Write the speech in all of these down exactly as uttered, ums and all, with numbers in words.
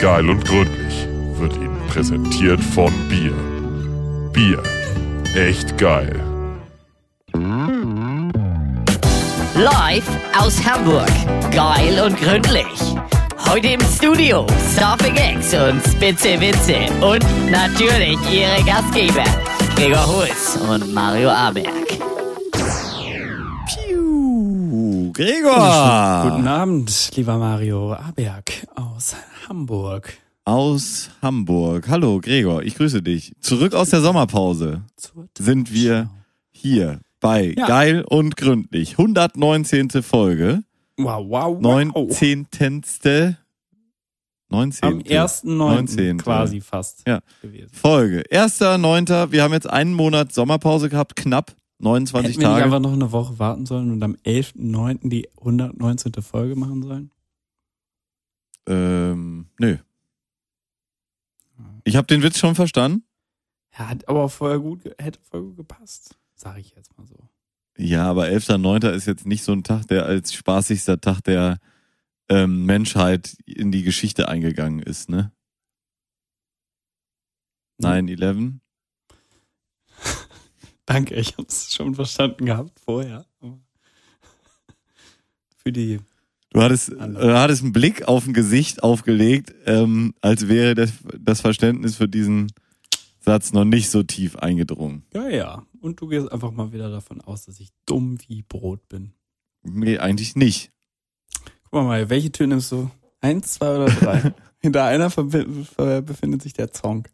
Geil und gründlich wird Ihnen präsentiert von Bier. Bier. Echt geil. Live aus Hamburg. Geil und gründlich. Heute im Studio Surfing X und Spitze Witze. Und natürlich Ihre Gastgeber Gregor Holz und Mario Aberg. Piu, Gregor! Guten Abend, lieber Mario Aberg aus Hamburg. Aus Hamburg. Hallo, Gregor, ich grüße dich. Zurück aus der Sommerpause sind wir hier bei ja. Geil und Gründlich. hundertneunzehnte Folge. Wow, wow, wow. neunzehnte. neunzehnte. Am ersten neunten quasi fast ja. gewesen. Folge. erster neunter Wir haben jetzt einen Monat Sommerpause gehabt, knapp neunundzwanzig Hätten Tage. Hätten wir nicht einfach noch eine Woche warten sollen und am elften neunten die hundertneunzehnte Folge machen sollen? Ähm, nö. Ich habe den Witz schon verstanden. Ja, hat aber vorher gut, hätte voll gut gepasst, sage ich jetzt mal so. Ja, aber elfter neunter ist jetzt nicht so ein Tag, der als spaßigster Tag der ähm, Menschheit in die Geschichte eingegangen ist, ne? nine eleven Danke, ich hab's schon verstanden gehabt vorher. Für die... Du hattest, du hattest einen Blick auf ein Gesicht aufgelegt, ähm, als wäre das, das Verständnis für diesen Satz noch nicht so tief eingedrungen. Ja, ja. Und du gehst einfach mal wieder davon aus, dass ich dumm wie Brot bin. Nee, eigentlich nicht. Guck mal, welche Tür nimmst du? Eins, zwei oder drei? Hinter einer befindet sich der Zong.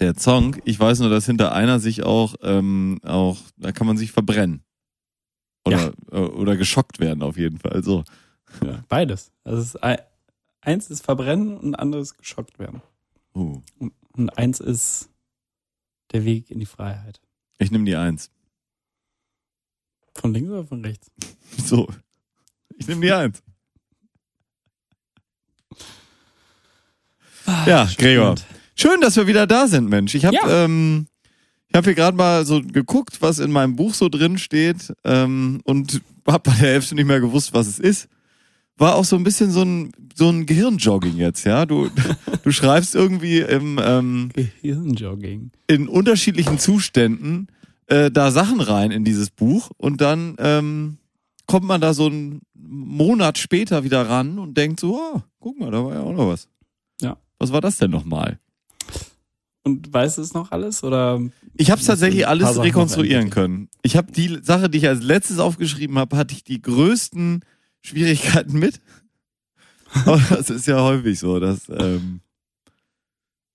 Der Zong? Ich weiß nur, dass hinter einer sich auch, ähm, auch, da kann man sich verbrennen. Oder, ja. oder geschockt werden auf jeden Fall. So. Ja, beides. Also es ist, eins ist verbrennen und anderes geschockt werden. Uh. Und, und eins ist der Weg in die Freiheit. Ich nehme die eins. Von links oder von rechts? So. Ich nehme die eins. Ach, ja, spannend. Gregor. Schön, dass wir wieder da sind, Mensch. Ich habe... Ja. Ähm, Ich habe hier gerade mal so geguckt, was in meinem Buch so drin steht, ähm, und habe bei der Hälfte nicht mehr gewusst, was es ist. War auch so ein bisschen so ein so ein Gehirnjogging jetzt, ja? Du du schreibst irgendwie im ähm, Gehirnjogging in unterschiedlichen Zuständen äh, da Sachen rein in dieses Buch und dann ähm, kommt man da so einen Monat später wieder ran und denkt so, oh, guck mal, da war ja auch noch was. Ja. Was war das denn nochmal? Und weißt du es noch alles? Oder ich habe es tatsächlich alles rekonstruieren können. Ich habe die Sache, die ich als letztes aufgeschrieben habe, hatte ich die größten Schwierigkeiten mit. Aber das ist ja häufig so. Das ähm,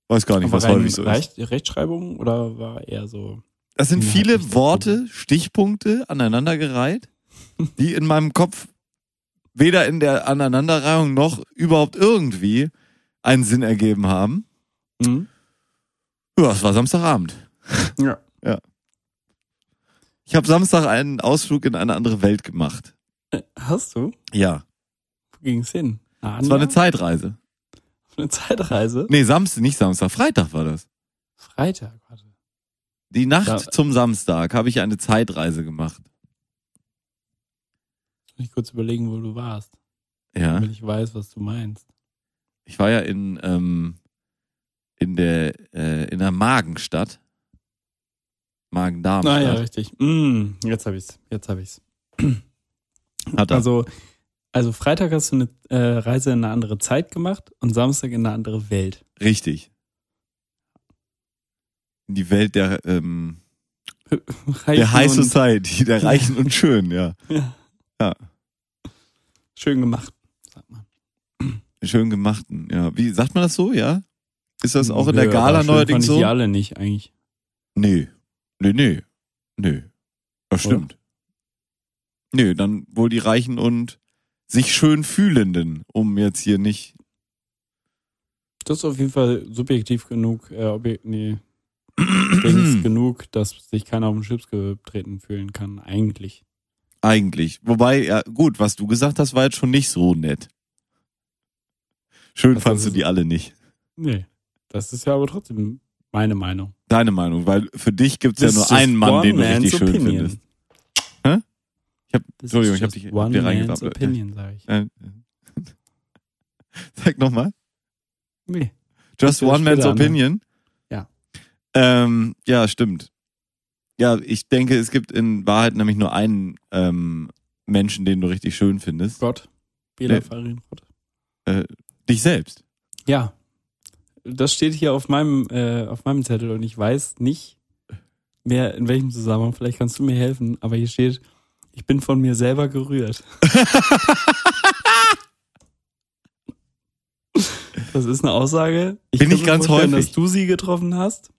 weiß gar nicht, aber was häufig so ist. Rechtschreibung oder war eher so? Das sind viele Worte, Stichpunkte aneinandergereiht, die in meinem Kopf weder in der Aneinanderreihung noch überhaupt irgendwie einen Sinn ergeben haben. Mhm. Ja, es war Samstagabend. Ja. ja. Ich habe Samstag einen Ausflug in eine andere Welt gemacht. Hast du? Ja. Wo ging es hin? Es war eine Zeitreise. Eine Zeitreise? Nee, Samstag, nicht Samstag. Freitag war das. Freitag, warte. Die Nacht da, zum Samstag habe ich eine Zeitreise gemacht. Muss ich kurz überlegen, wo du warst. Ja. Damit ich weiß, was du meinst. Ich war ja in... Ähm, In der, äh, in der Magenstadt. Magen-Darm-Stadt. Ah ja, richtig. Mm, jetzt hab ich's. Jetzt hab ich's. Hat also, also Freitag hast du eine äh, Reise in eine andere Zeit gemacht und Samstag in eine andere Welt. Richtig. In die Welt der, ähm, der High Society, der Reichen und Schönen, ja. ja. ja. Schön gemacht, sagt man. Schön gemachten, ja. Wie sagt man das so, ja? Ist das auch in der Gala neuerdings so? Fand ich die alle nicht eigentlich. Nee. Nee, nee. Nee. Das stimmt. Oder? Nee, dann wohl die Reichen und sich schön Fühlenden, um jetzt hier nicht... Das ist auf jeden Fall subjektiv genug, äh, ob ich, nee, denkst genug, dass sich keiner auf den Schlips getreten fühlen kann, eigentlich. Eigentlich. Wobei, ja, gut, was du gesagt hast, war jetzt schon nicht so nett. Schön fandst du die alle nicht. Nee. Das ist ja aber trotzdem meine Meinung. Deine Meinung, weil für dich gibt es ja nur einen Mann, den du richtig schön opinion. findest. Hä? Ich hab, Entschuldigung, ich hab dich, hab dir reingedampft. One man's opinion, sag ich. Sag nochmal. Nee. Just One Man's Opinion. Ja. Ähm, ja, stimmt. Ja, ich denke, es gibt in Wahrheit nämlich nur einen ähm, Menschen, den du richtig schön findest. Gott. Bela Farin Gott. Äh, dich selbst. Ja. Das steht hier auf meinem, äh, auf meinem Zettel und ich weiß nicht mehr, in welchem Zusammenhang. Vielleicht kannst du mir helfen, aber hier steht, ich bin von mir selber gerührt. Das ist eine Aussage. Ich bin ich ganz häufig, dass du sie getroffen hast.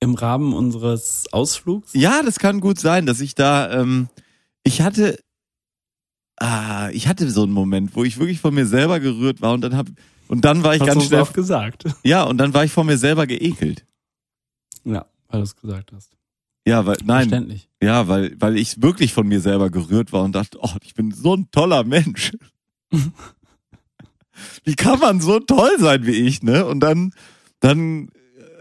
Im Rahmen unseres Ausflugs. Ja, das kann gut sein, dass ich da, ähm, ich hatte, ah, ich hatte so einen Moment, wo ich wirklich von mir selber gerührt war und dann hab, und dann war ich hast ganz schnell. Gesagt. Ja, und dann war ich von mir selber geekelt. Ja, weil du es gesagt hast. Ja, weil, nein. Verständlich. Ja, weil, weil ich wirklich von mir selber gerührt war und dachte, oh, ich bin so ein toller Mensch. Wie kann man so toll sein wie ich, ne? Und dann, dann,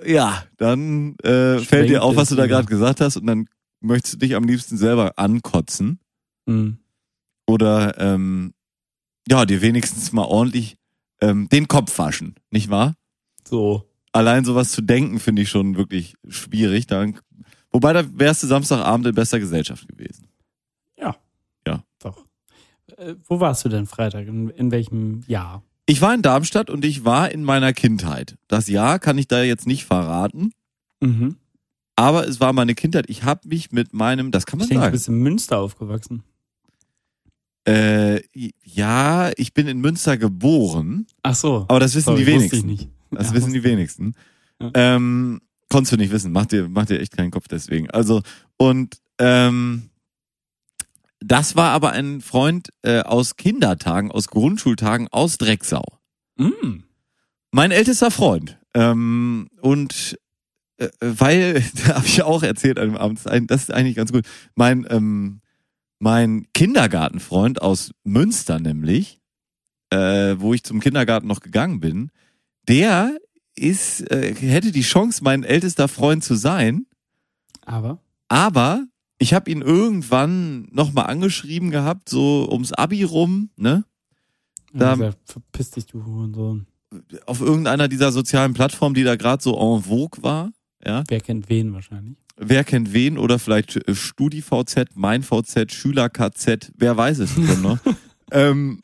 ja, dann äh, fällt dir auf, was du da gerade gesagt hast und dann möchtest du dich am liebsten selber ankotzen. Mhm. Oder, ähm, ja, dir wenigstens mal ordentlich ähm, den Kopf waschen, nicht wahr? So. Allein sowas zu denken, finde ich schon wirklich schwierig. Dann, wobei, da wärst du Samstagabend in bester Gesellschaft gewesen. Ja. Ja. Doch. Äh, wo warst du denn Freitag? In, in welchem Jahr? Ich war in Darmstadt und ich war in meiner Kindheit. Das Jahr kann ich da jetzt nicht verraten. Mhm. Aber es war meine Kindheit. Ich habe mich mit meinem, das kann man ich denke, sagen. Du bist in Münster aufgewachsen. Äh, ja, ich bin in Münster geboren. Ach so. Aber das wissen Sorry, die wenigsten. Ich nicht. Das ja, wissen die wenigsten. Ja. Ähm, konntest du nicht wissen. Mach dir, mach dir echt keinen Kopf deswegen. Also, und, ähm, das war aber ein Freund äh, aus Kindertagen, aus Grundschultagen, aus Drecksau. Mm. Mein ältester Freund. Ähm, und äh, weil, da habe ich auch erzählt an dem Abend, das ist eigentlich ganz gut, mein, ähm, mein Kindergartenfreund aus Münster nämlich, äh, wo ich zum Kindergarten noch gegangen bin, der ist äh, hätte die Chance, mein ältester Freund zu sein. Aber? Aber... Ich habe ihn irgendwann nochmal angeschrieben gehabt, so ums Abi rum, ne? Da, ja, verpiss dich, du Hurensohn. Auf irgendeiner dieser sozialen Plattformen, die da gerade so en vogue war. Ja? Wer kennt wen wahrscheinlich? Wer kennt wen oder vielleicht StudiVZ, MeinVZ, SchülerKZ, wer weiß es schon noch. ähm,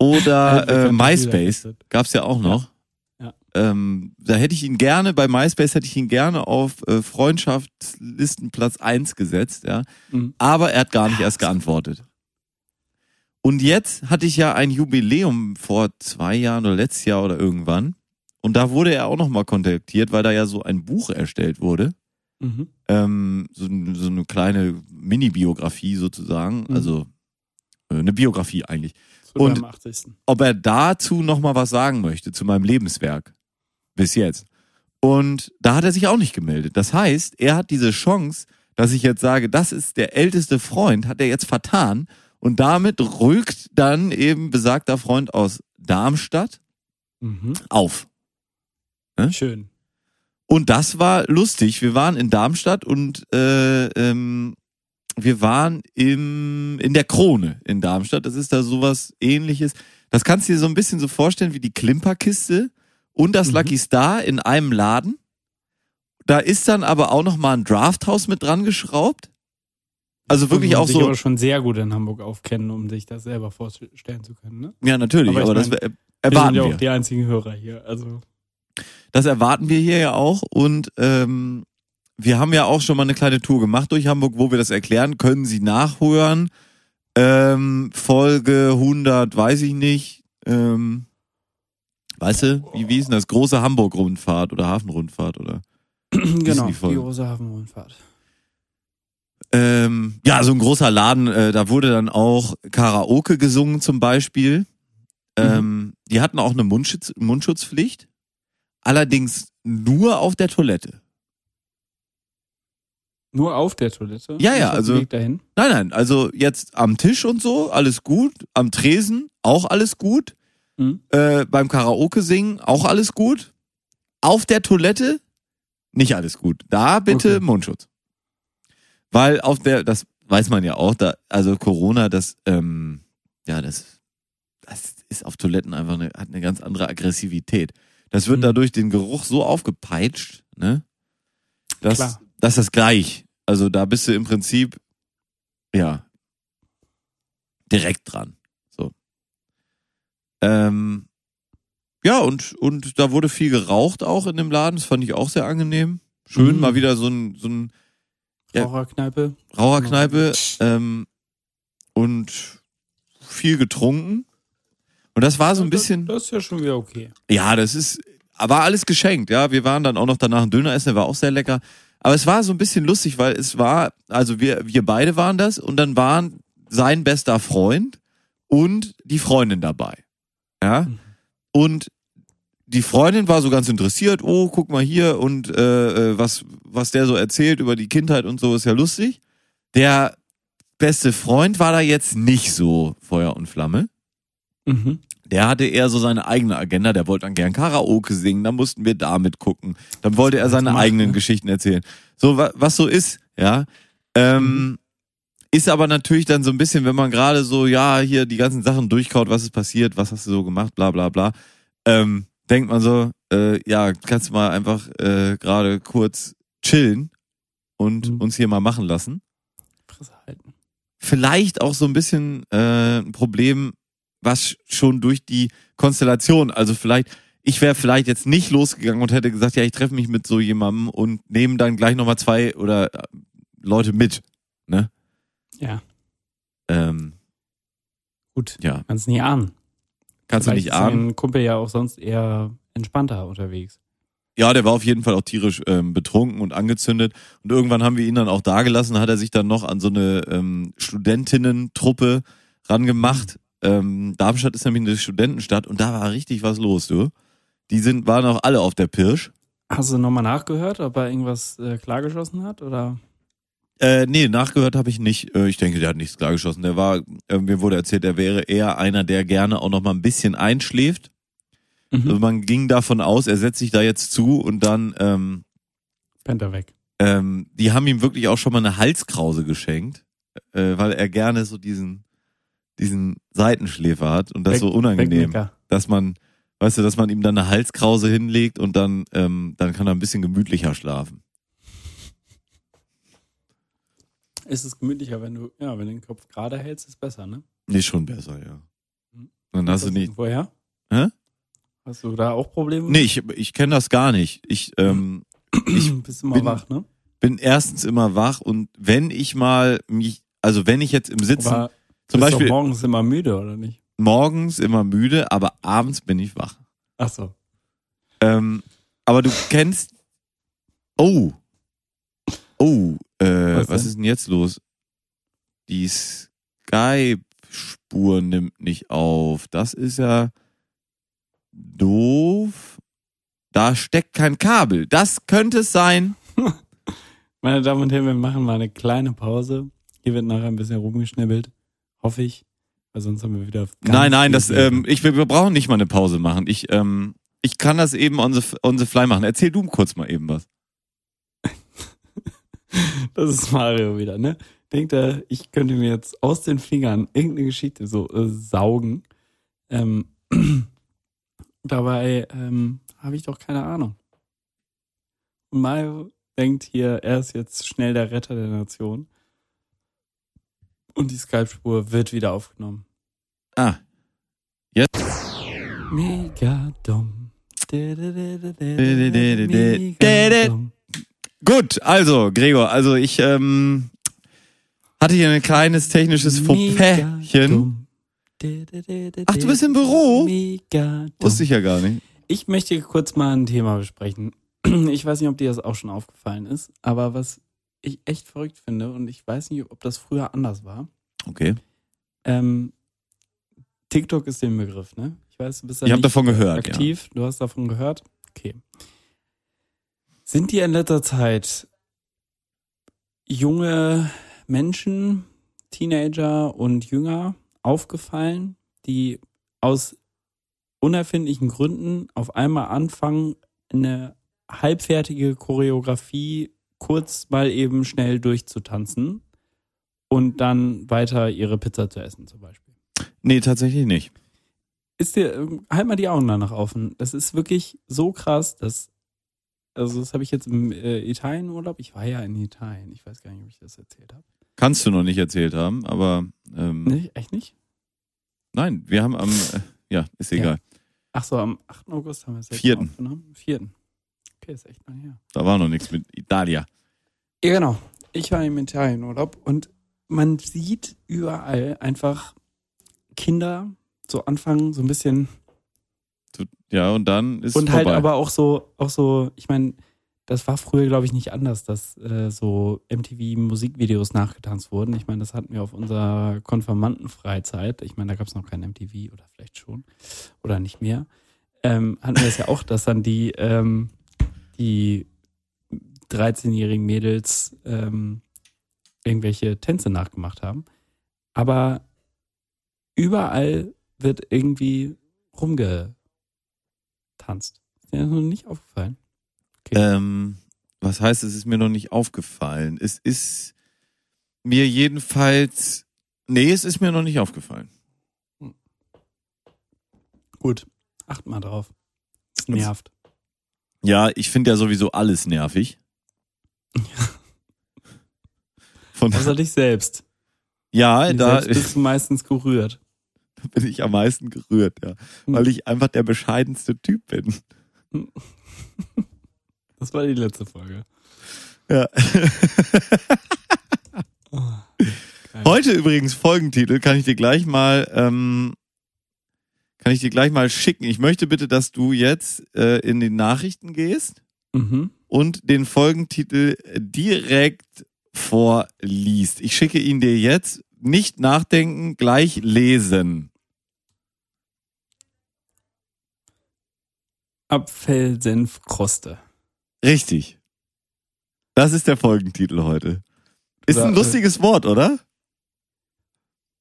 oder äh, MySpace gab's ja auch noch. Ja. Ähm, da hätte ich ihn gerne, bei MySpace hätte ich ihn gerne auf äh, Freundschaftslisten Platz eins gesetzt, ja. Mhm. Aber er hat gar nicht erst geantwortet. Und jetzt hatte ich ja ein Jubiläum vor zwei Jahren oder letztes Jahr oder irgendwann. Und da wurde er auch nochmal kontaktiert, weil da ja so ein Buch erstellt wurde. Mhm. Ähm, so, so eine kleine Mini-Biografie sozusagen. Mhm. Also eine Biografie eigentlich. Zu Und ob er dazu nochmal was sagen möchte, zu meinem Lebenswerk. Bis jetzt. Und da hat er sich auch nicht gemeldet. Das heißt, er hat diese Chance, dass ich jetzt sage, das ist der älteste Freund, hat er jetzt vertan. Und damit rückt dann eben besagter Freund aus Darmstadt mhm. auf. Ne? Schön. Und das war lustig. Wir waren in Darmstadt und äh, ähm, wir waren im in der Krone in Darmstadt. Das ist da sowas Ähnliches. Das kannst du dir so ein bisschen so vorstellen wie die Klimperkiste. Und das mhm. Lucky Star in einem Laden. Da ist dann aber auch nochmal ein Drafthaus mit dran geschraubt. Also wirklich man auch sich so. Aber schon sehr gut in Hamburg aufkennen, um sich das selber vorstellen zu können, ne? Ja, natürlich. Aber, aber das mein, erwarten wir. Wir sind ja auch die einzigen Hörer hier, also. Das erwarten wir hier ja auch. Und, ähm, wir haben ja auch schon mal eine kleine Tour gemacht durch Hamburg, wo wir das erklären. Können Sie nachhören? Ähm, Folge hundert, weiß ich nicht, ähm, Weißt du, wie, wie ist denn das? Große Hamburg-Rundfahrt oder Hafenrundfahrt, oder? Genau, die, die große Hafenrundfahrt. Ähm, ja, so ein großer Laden, äh, da wurde dann auch Karaoke gesungen zum Beispiel. Ähm, mhm. Die hatten auch eine Mundschutz, Mundschutzpflicht, allerdings nur auf der Toilette. Nur auf der Toilette? Ja, ja, also... Nein, nein, also jetzt am Tisch und so, alles gut. Am Tresen, auch alles gut. Mhm. Äh, beim Karaoke singen auch alles gut. Auf der Toilette nicht alles gut. Da bitte okay. Mundschutz. Weil auf der, das weiß man ja auch, da, also Corona, das, ähm, ja, das das ist auf Toiletten einfach eine, hat eine ganz andere Aggressivität. Das wird mhm. dadurch den Geruch so aufgepeitscht, ne? Dass, Klar. dass das gleich, also da bist du im Prinzip, ja, direkt dran. So. Ähm, ja, und, und da wurde viel geraucht auch in dem Laden, das fand ich auch sehr angenehm. Schön, mhm. mal wieder so ein, so ein, ja, Raucherkneipe. Raucherkneipe, ähm, und viel getrunken. Und das war so ein das, bisschen. Das ist ja schon wieder okay. Ja, das ist, war alles geschenkt, ja. Wir waren dann auch noch danach ein Döner essen, der war auch sehr lecker. Aber es war so ein bisschen lustig, weil es war, also wir, wir beide waren das und dann waren sein bester Freund und die Freundin dabei. Ja. Mhm. Und die Freundin war so ganz interessiert, oh, guck mal hier und äh, was, was der so erzählt über die Kindheit und so, ist ja lustig. Der beste Freund war da jetzt nicht so Feuer und Flamme. Mhm. Der hatte eher so seine eigene Agenda, der wollte dann gern Karaoke singen, dann mussten wir da mitgucken, dann wollte er seine eigenen Geschichten erzählen. So, wa- was so ist, ja. Ähm, mhm. Ist aber natürlich dann so ein bisschen, wenn man gerade so, ja, hier die ganzen Sachen durchkaut, was ist passiert, was hast du so gemacht, bla bla bla, ähm, denkt man so, äh, ja, kannst du mal einfach äh, gerade kurz chillen und mhm. uns hier mal machen lassen. Fresse halten. Vielleicht auch so ein bisschen äh, ein Problem, was schon durch die Konstellation, also vielleicht, ich wäre vielleicht jetzt nicht losgegangen und hätte gesagt, ja, ich treffe mich mit so jemandem und nehme dann gleich nochmal zwei oder Leute mit, ne? Ja. Ähm, Gut, ja. Kannst nicht ahnen. Kannst vielleicht du nicht ahnen. Ist mein Kumpel ja auch sonst eher entspannter unterwegs. Ja, der war auf jeden Fall auch tierisch ähm, betrunken und angezündet und irgendwann haben wir ihn dann auch da gelassen, hat er sich dann noch an so eine ähm, Studentinnen-Truppe rangemacht. Ähm, Darmstadt ist nämlich eine Studentenstadt und da war richtig was los, du. Die sind, waren auch alle auf der Pirsch. Hast du nochmal nachgehört, ob er irgendwas äh, klargeschossen hat, oder? Äh, nee, nachgehört habe ich nicht. Äh, ich denke, der hat nichts klargeschossen. Der war, äh, mir wurde erzählt, er wäre eher einer, der gerne auch nochmal ein bisschen einschläft. Mhm. Also man ging davon aus, er setzt sich da jetzt zu und dann ähm, pennt er weg. Ähm, die haben ihm wirklich auch schon mal eine Halskrause geschenkt, äh, weil er gerne so diesen diesen Seitenschläfer hat und das Back, so unangenehm, Backnicker. Dass man, weißt du, dass man ihm dann eine Halskrause hinlegt und dann, ähm, dann kann er ein bisschen gemütlicher schlafen. Es ist gemütlicher, wenn du, ja, wenn du den Kopf gerade hältst, ist besser, ne? Nee, schon besser, ja. Hm. Dann hast du nicht. Vorher? Hä? Hast du da auch Probleme? Nee, ich, ich kenne das gar nicht. Ich, ähm, ich bist immer bin, wach, ne? Bin erstens immer wach und wenn ich mal mich, also wenn ich jetzt im Sitzen. Aber Zum Bist Beispiel, doch morgens immer müde, oder nicht? Morgens immer müde, aber abends bin ich wach. Ach so. Ähm, aber du kennst. Oh. Oh. Äh, was was ist denn jetzt los? Die Skype-Spur nimmt nicht auf. Das ist ja doof. Da steckt kein Kabel. Das könnte es sein. Meine Damen und Herren, wir machen mal eine kleine Pause. Hier wird nachher ein bisschen rumgeschnibbelt. Hoffe ich, weil sonst haben wir wieder... Nein, nein, das, ähm, ich, wir brauchen nicht mal eine Pause machen. Ich, ähm, ich kann das eben on the, on the fly machen. Erzähl du kurz mal eben was. Das ist Mario wieder, ne? Denkt er, ich könnte mir jetzt aus den Fingern irgendeine Geschichte so äh, saugen. Ähm, dabei ähm, habe ich doch keine Ahnung. Und Mario denkt hier, er ist jetzt schnell der Retter der Nation. Und die Skype-Spur wird wieder aufgenommen. Ah. Jetzt. Mega dumm. Gut, also, Gregor, also ich ähm, hatte hier ein kleines technisches Fauxpäschen. Ach, du bist im Büro? Mega dumm. Wusste ich ja gar nicht. Ich möchte kurz mal ein Thema besprechen. Ich weiß nicht, ob dir das auch schon aufgefallen ist, aber was ich echt verrückt finde und ich weiß nicht, ob das früher anders war. Okay. Ähm, TikTok ist den Begriff, ne? Ich weiß, du bist ja ich nicht hab davon gehört, aktiv. Ja. Du hast davon gehört. Okay. Sind dir in letzter Zeit junge Menschen, Teenager und Jünger aufgefallen, die aus unerfindlichen Gründen auf einmal anfangen, eine halbfertige Choreografie kurz mal eben schnell durchzutanzen und dann weiter ihre Pizza zu essen zum Beispiel? Nee, tatsächlich nicht. ist dir, halt mal die Augen danach offen. Das ist wirklich so krass, dass, also das habe ich jetzt im äh, Italienurlaub, ich war ja in Italien, ich weiß gar nicht, ob ich das erzählt habe. Kannst du noch nicht erzählt haben, aber... Ähm, nee, echt nicht? Nein, wir haben am, äh, ja, ist egal. Ja. Ach so, am achten August haben wir es jetzt Vierten. aufgenommen. Vierten. Okay, ist echt mal her. Da war noch nichts mit Italia. Ja, genau. Ich war im Italienurlaub und man sieht überall einfach Kinder so anfangen, so ein bisschen... Ja, und dann ist es vorbei. Und halt aber auch so, auch so, ich meine, das war früher, glaube ich, nicht anders, dass äh, so M T V-Musikvideos nachgetanzt wurden. Ich meine, das hatten wir auf unserer Konfirmandenfreizeit. Ich meine, da gab es noch kein M T V oder vielleicht schon oder nicht mehr. Ähm, hatten wir es ja auch, dass dann die, ähm, die dreizehnjährigen Mädels ähm, irgendwelche Tänze nachgemacht haben. Aber überall wird irgendwie rumgetanzt. Ist dir das noch nicht aufgefallen? Okay. Ähm, was heißt, es ist mir noch nicht aufgefallen? Es ist mir jedenfalls... Nee, es ist mir noch nicht aufgefallen. Hm. Gut, acht mal drauf. Das nervt. Ja, ich finde ja sowieso alles nervig. Von außer dich selbst. Ja, Wie da... Selbst bist du meistens gerührt. Da bin ich am meisten gerührt, ja. Hm. Weil ich einfach der bescheidenste Typ bin. Hm. Das war die letzte Folge. Ja. Oh, heute übrigens Folgentitel, kann ich dir gleich mal ähm, kann ich dir gleich mal schicken. Ich möchte bitte, dass du jetzt äh, in die Nachrichten gehst mhm. und den Folgentitel direkt vorliest. Ich schicke ihn dir jetzt. Nicht nachdenken, gleich lesen. Apfelsenfkruste. Richtig. Das ist der Folgentitel heute. Ist ein lustiges Wort, oder?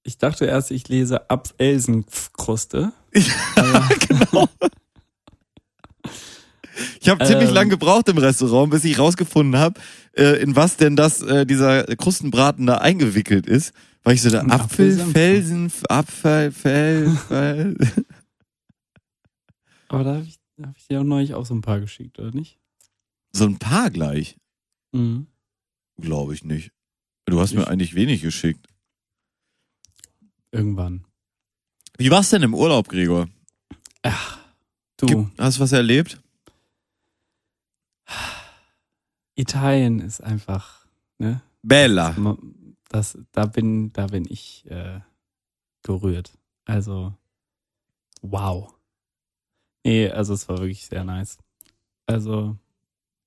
Ich dachte erst, ich lese Apfelsenkruste. Ja, genau. Ich habe ähm, ziemlich lang gebraucht im Restaurant, bis ich rausgefunden habe, in was denn das dieser Krustenbraten da eingewickelt ist. Weil ich so da Apfelfelsen, Apfelfelsen. Aber da habe ich, hab ich dir auch neulich auch so ein paar geschickt, oder nicht? So ein paar gleich? Mhm. Glaube ich nicht. Du hast ich mir eigentlich wenig geschickt. Irgendwann. Wie war's denn im Urlaub, Gregor? Ach, du. Gibt, hast du was erlebt? Italien ist einfach, ne? Bella. Das, das, da bin, da bin ich äh, gerührt. Also, wow. Nee, also es war wirklich sehr nice. Also...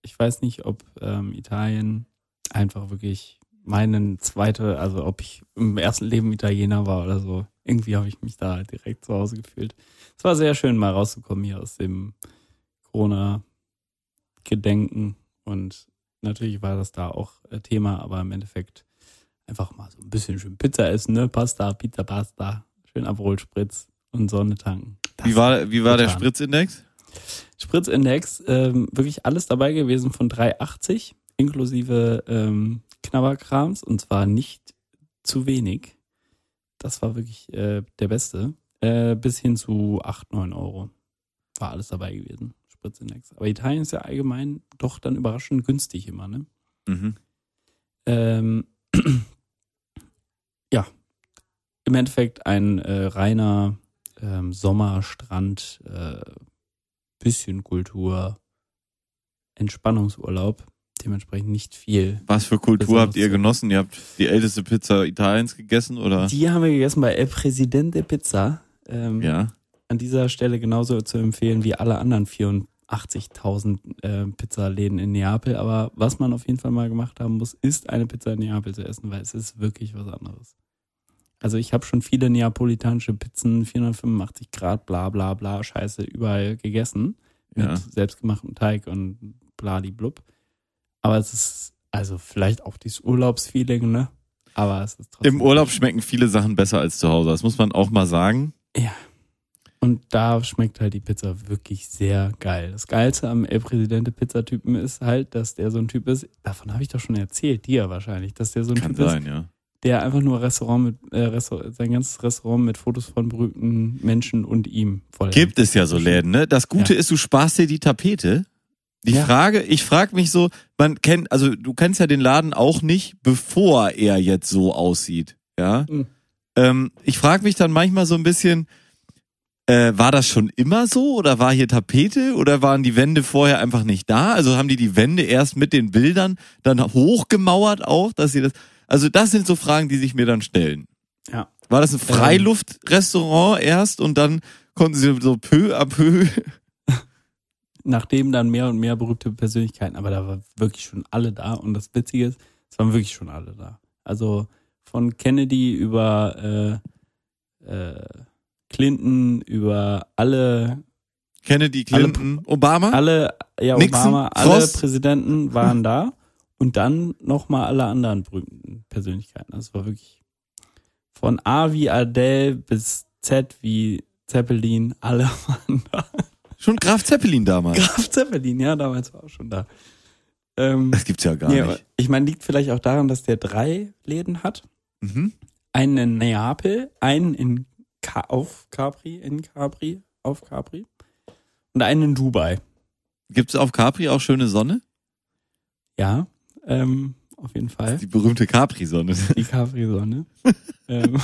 Ich weiß nicht, ob ähm, Italien einfach wirklich meine zweite, also ob ich im ersten Leben Italiener war oder so. Irgendwie habe ich mich da direkt zu Hause gefühlt. Es war sehr schön, mal rauszukommen hier aus dem Corona-Gedenken. Und natürlich war das da auch Thema, aber im Endeffekt einfach mal so ein bisschen schön Pizza essen, ne? Pasta, Pizza, Pasta, schön Aperol-Spritz und Sonne tanken. Das wie war, wie war der Spritzindex? Spritzindex, ähm, wirklich alles dabei gewesen von drei achtzig, inklusive ähm, Knabberkrams und zwar nicht zu wenig. Das war wirklich äh, der Beste. Äh, bis hin zu acht, neun Euro war alles dabei gewesen, Spritzindex. Aber Italien ist ja allgemein doch dann überraschend günstig immer, ne? Mhm. Ähm, ja, im Endeffekt ein äh, reiner äh, Sommerstrand, äh, bisschen Kultur, Entspannungsurlaub, dementsprechend nicht viel. Was für Kultur habt ihr genossen? Ihr habt die älteste Pizza Italiens gegessen, oder? Die haben wir gegessen bei El Presidente Pizza. Ähm, ja. An dieser Stelle genauso zu empfehlen wie alle anderen vierundachtzigtausend äh, Pizzaläden in Neapel. Aber was man auf jeden Fall mal gemacht haben muss, ist eine Pizza in Neapel zu essen, weil es ist wirklich was anderes. Also ich habe schon viele neapolitanische Pizzen, vierhundertfünfundachtzig Grad, bla bla bla, Scheiße, überall gegessen. Ja. Mit selbstgemachtem Teig und bladiblub. Aber es ist, also vielleicht auch dieses Urlaubsfeeling, ne? Aber es ist trotzdem... Im Urlaub schmecken viele Sachen besser als zu Hause, das muss man auch mal sagen. Ja. Und da schmeckt halt die Pizza wirklich sehr geil. Das Geilste am El Presidente Pizzatypen ist halt, dass der so ein Typ ist, davon habe ich doch schon erzählt, dir wahrscheinlich, dass der so ein Kann Typ sein, ist... ja. Ja, einfach nur Restaurant mit äh, Restaurant, sein ganzes Restaurant mit Fotos von berühmten Menschen und ihm. Voll. Gibt es ja so Läden, ne? Das Gute ja. ist, du sparst dir die Tapete. Die ja. Frage, ich frage mich so, man kennt, also du kennst ja den Laden auch nicht, bevor er jetzt so aussieht, ja? Mhm. Ähm, ich frage mich dann manchmal so ein bisschen, äh, war das schon immer so oder war hier Tapete oder waren die Wände vorher einfach nicht da? Also haben die die Wände erst mit den Bildern dann hochgemauert auch, dass sie das... Also das sind so Fragen, die sich mir dann stellen. Ja. War das ein Freiluftrestaurant erst und dann konnten sie so peu à peu... Nachdem dann mehr und mehr berühmte Persönlichkeiten, aber da waren wirklich schon alle da und das Witzige ist, es waren wirklich schon alle da. Also von Kennedy über äh, äh, Clinton, über alle... Kennedy, Clinton, alle, Obama? Alle, ja, Nixon, Obama, alle Frost. Präsidenten waren da. Und dann nochmal alle anderen berühmten Persönlichkeiten. Das war wirklich von A wie Adele bis Z wie Zeppelin, alle waren da. Schon Graf Zeppelin damals. Graf Zeppelin, ja, damals war auch schon da. Ähm, das gibt's ja gar nee, nicht. Ich meine, liegt vielleicht auch daran, dass der drei Läden hat. Mhm. Einen in Neapel, einen in Ka- auf Capri, in Capri, auf Capri und einen in Dubai. Gibt's auf Capri auch schöne Sonne? Ja. Ähm, auf jeden Fall. Das ist die berühmte Capri-Sonne. Die Capri-Sonne. ähm.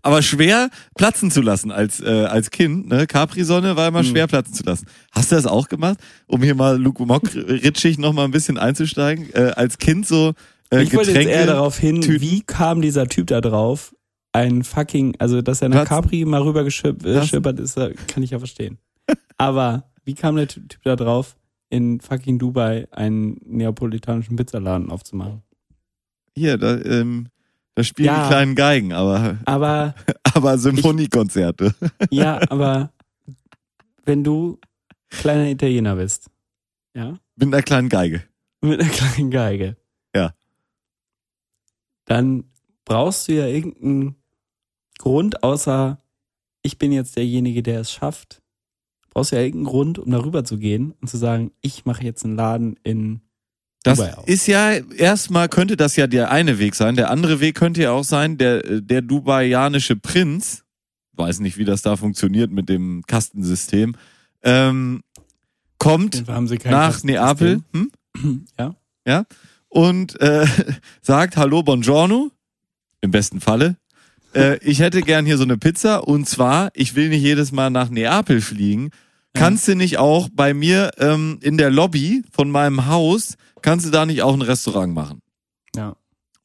Aber schwer platzen zu lassen als äh, als Kind. Ne? Capri-Sonne war immer hm. schwer platzen zu lassen. Hast du das auch gemacht? Um hier mal Luke Mockritschig noch mal ein bisschen einzusteigen. Äh, als Kind so äh, ich Getränke... Ich wollte jetzt eher darauf hin, Tüten. Wie kam dieser Typ da drauf? Ein fucking... Also, dass er nach Platz. Capri mal rüber geschippert ist, kann ich ja verstehen. Aber wie kam der Typ da drauf, in fucking Dubai einen neapolitanischen Pizzaladen aufzumachen? Hier, da, ähm, da spielen ja, die kleinen Geigen, aber aber, aber Symphoniekonzerte. Ich, ja, aber wenn du kleiner Italiener bist, ja? Mit einer kleinen Geige. Mit einer kleinen Geige. Ja. Dann brauchst du ja irgendeinen Grund, außer ich bin jetzt derjenige, der es schafft. Brauchst du ja irgendeinen Grund, um darüber zu gehen und zu sagen, ich mache jetzt einen Laden in das Dubai auf. Das ist ja, erstmal könnte das ja der eine Weg sein. Der andere Weg könnte ja auch sein, der, der dubaianische Prinz, weiß nicht, wie das da funktioniert mit dem Kastensystem, ähm, kommt nach Neapel hm? ja. Ja, und äh, sagt, hallo, buongiorno, im besten Falle. Äh, ich hätte gern hier so eine Pizza und zwar, ich will nicht jedes Mal nach Neapel fliegen. Kannst du nicht auch bei mir ähm, in der Lobby von meinem Haus, kannst du da nicht auch ein Restaurant machen? Ja,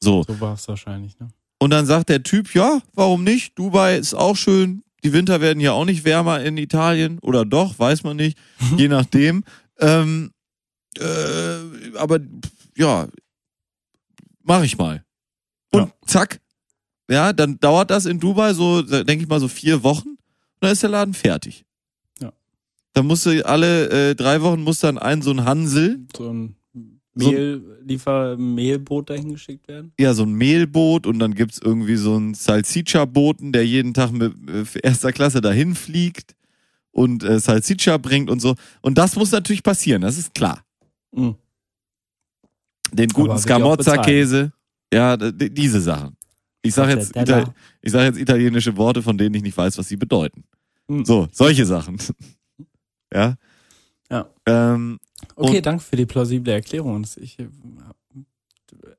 so, so war es wahrscheinlich. Ne? Und dann sagt der Typ, ja, warum nicht? Dubai ist auch schön, die Winter werden ja auch nicht wärmer in Italien oder doch, weiß man nicht, je nachdem. Ähm, äh, aber ja, mach ich mal. Und ja. zack. Ja, dann dauert das in Dubai so, denke ich mal, so vier Wochen und dann ist der Laden fertig. Ja. Dann musst du alle äh, drei Wochen muss dann ein so ein Hansel. So ein Mehl-Liefer-Mehlboot dahin geschickt werden. Ja, so ein Mehlboot und dann gibt's irgendwie so einen Salsiccia-Boten, der jeden Tag mit äh, erster Klasse dahin fliegt und äh, Salsiccia bringt und so. Und das muss natürlich passieren, das ist klar. Mhm. Den guten Scamozza-Käse, ja, d- diese Sachen. Ich sage jetzt, Itali- ich sag jetzt italienische Worte, von denen ich nicht weiß, was sie bedeuten. Hm. So, solche Sachen. ja. ja. Ähm, okay, danke für die plausible Erklärung. Ich,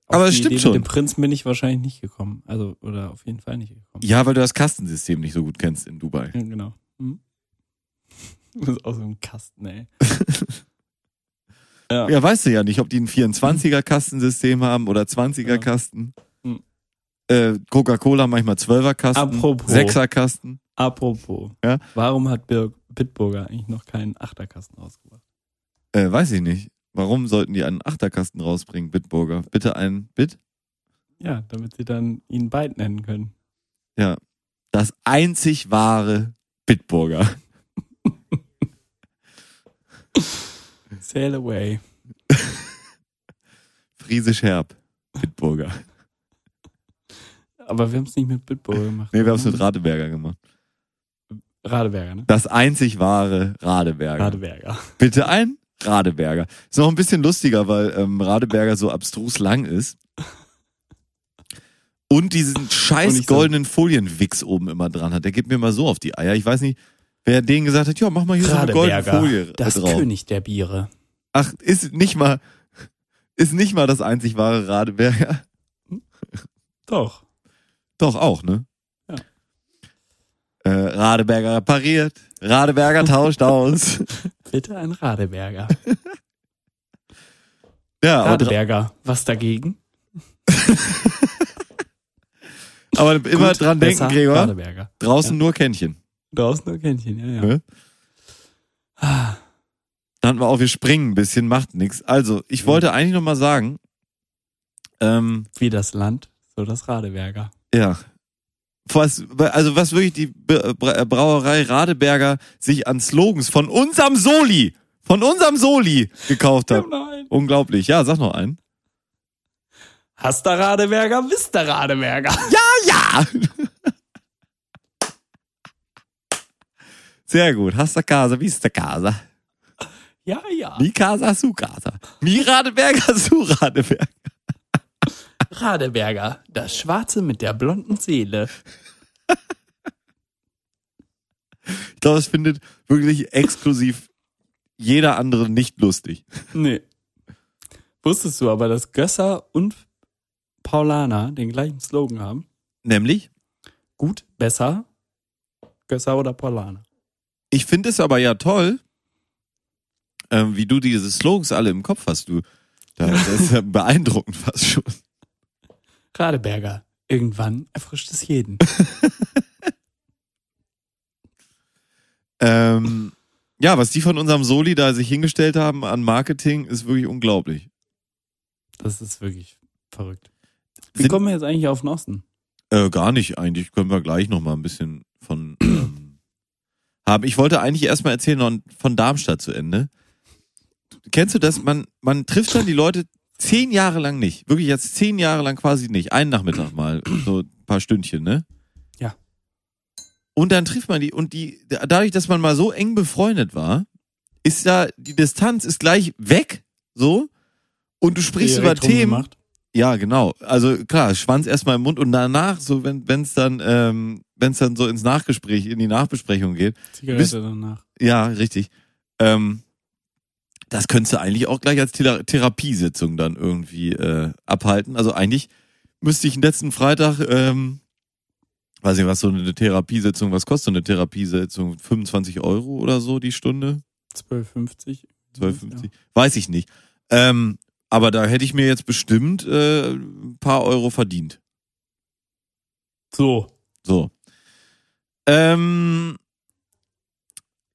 aber es stimmt Idee schon. Mit dem Prinz bin ich wahrscheinlich nicht gekommen. Also, oder auf jeden Fall nicht gekommen. Ja, weil du das Kastensystem nicht so gut kennst in Dubai. Ja, genau. Hm. Das ist auch so ein Kasten, ey. ja. ja, weißt du ja nicht, ob die ein vierundzwanziger-Kastensystem haben oder zwanziger-Kasten. Ja. Coca-Cola manchmal zwölfer-Kasten, sechser-Kasten. Apropos, ja? Warum hat Birk Bitburger eigentlich noch keinen achter-Kasten rausgebracht? Äh, weiß ich nicht. Warum sollten die einen achter-Kasten rausbringen, Bitburger? Bitte einen Bit? Ja, damit sie dann ihn Byte nennen können. Ja, das einzig wahre Bitburger. Sail away. Friesisch herb, Bitburger. Aber wir haben es nicht mit Bitburger gemacht. Nee, wir haben es mit Radeberger gemacht. Radeberger, ne? Das einzig wahre Radeberger. Radeberger. Bitte ein Radeberger. Ist noch ein bisschen lustiger, weil ähm, Radeberger so abstrus lang ist. Und diesen scheiß und goldenen Folienwichs oben immer dran hat. Der gibt mir mal so auf die Eier. Ich weiß nicht, wer denen gesagt hat, ja, mach mal hier so eine goldene Folie das drauf. Das König der Biere. Ach, ist nicht mal, ist nicht mal das einzig wahre Radeberger. Doch. Doch auch, ne? Ja. Äh, Radeberger repariert. Radeberger tauscht aus. Bitte ein Radeberger. Ja, Radeberger, was dagegen? Aber immer gut, dran denken, Gregor. Draußen ja. nur Kännchen. Draußen nur Kännchen, ja, ja. ja? Dann hatten wir auch, wir springen ein bisschen, macht nichts. Also, ich ja. wollte eigentlich nochmal sagen. Ähm, Wie das Land, so das Radeberger. Ja. Was, also, was wirklich die Brauerei Radeberger sich an Slogans von unserem Soli, von unserem Soli gekauft hat. Nein. Unglaublich. Ja, sag noch einen. Hast du Radeberger, bist du Radeberger. Ja, ja! Sehr gut. Hast du Casa, bist du Casa. Ja, ja. Mi Casa, su Casa. Mi Radeberger, su Radeberger. Radeberger, das Schwarze mit der blonden Seele. Ich glaube, das findet wirklich exklusiv jeder andere nicht lustig. Nee. Wusstest du aber, dass Gösser und Paulaner den gleichen Slogan haben. Nämlich? Gut, besser, Gösser oder Paulaner. Ich finde es aber ja toll, äh, wie du diese Slogans alle im Kopf hast. Du, das ist ja beeindruckend fast schon. Radeberger, irgendwann erfrischt es jeden. ähm, ja, was die von unserem Soli da sich hingestellt haben an Marketing, ist wirklich unglaublich. Das ist wirklich verrückt. Wie Sind, kommen wir jetzt eigentlich auf den Osten? Äh, gar nicht eigentlich. Können wir gleich nochmal ein bisschen von ähm, haben. Ich wollte eigentlich erstmal erzählen noch von Darmstadt zu Ende. Kennst du das? Man, man trifft dann die Leute zehn Jahre lang nicht. Wirklich jetzt zehn Jahre lang quasi nicht. Einen Nachmittag mal. So ein paar Stündchen, ne? Ja. Und dann trifft man die. Und die dadurch, dass man mal so eng befreundet war, ist da die Distanz ist gleich weg. So. Und du sprichst direkt über Themen. Gemacht. Ja, genau. Also klar, Schwanz erstmal im Mund und danach, so wenn es dann, ähm, wenn's dann so ins Nachgespräch, in die Nachbesprechung geht. Zigarette bist, danach. Ja, richtig. Ähm, das könntest du eigentlich auch gleich als Thera- Therapiesitzung dann irgendwie äh, abhalten. Also eigentlich müsste ich letzten Freitag, ähm, weiß ich was, so eine Therapiesitzung, was kostet so eine Therapiesitzung? fünfundzwanzig Euro oder so die Stunde? zwölf fünfzig zwölf fünfzig Ja. Weiß ich nicht. Ähm, Aber da hätte ich mir jetzt bestimmt äh, ein paar Euro verdient. So. So. Ähm,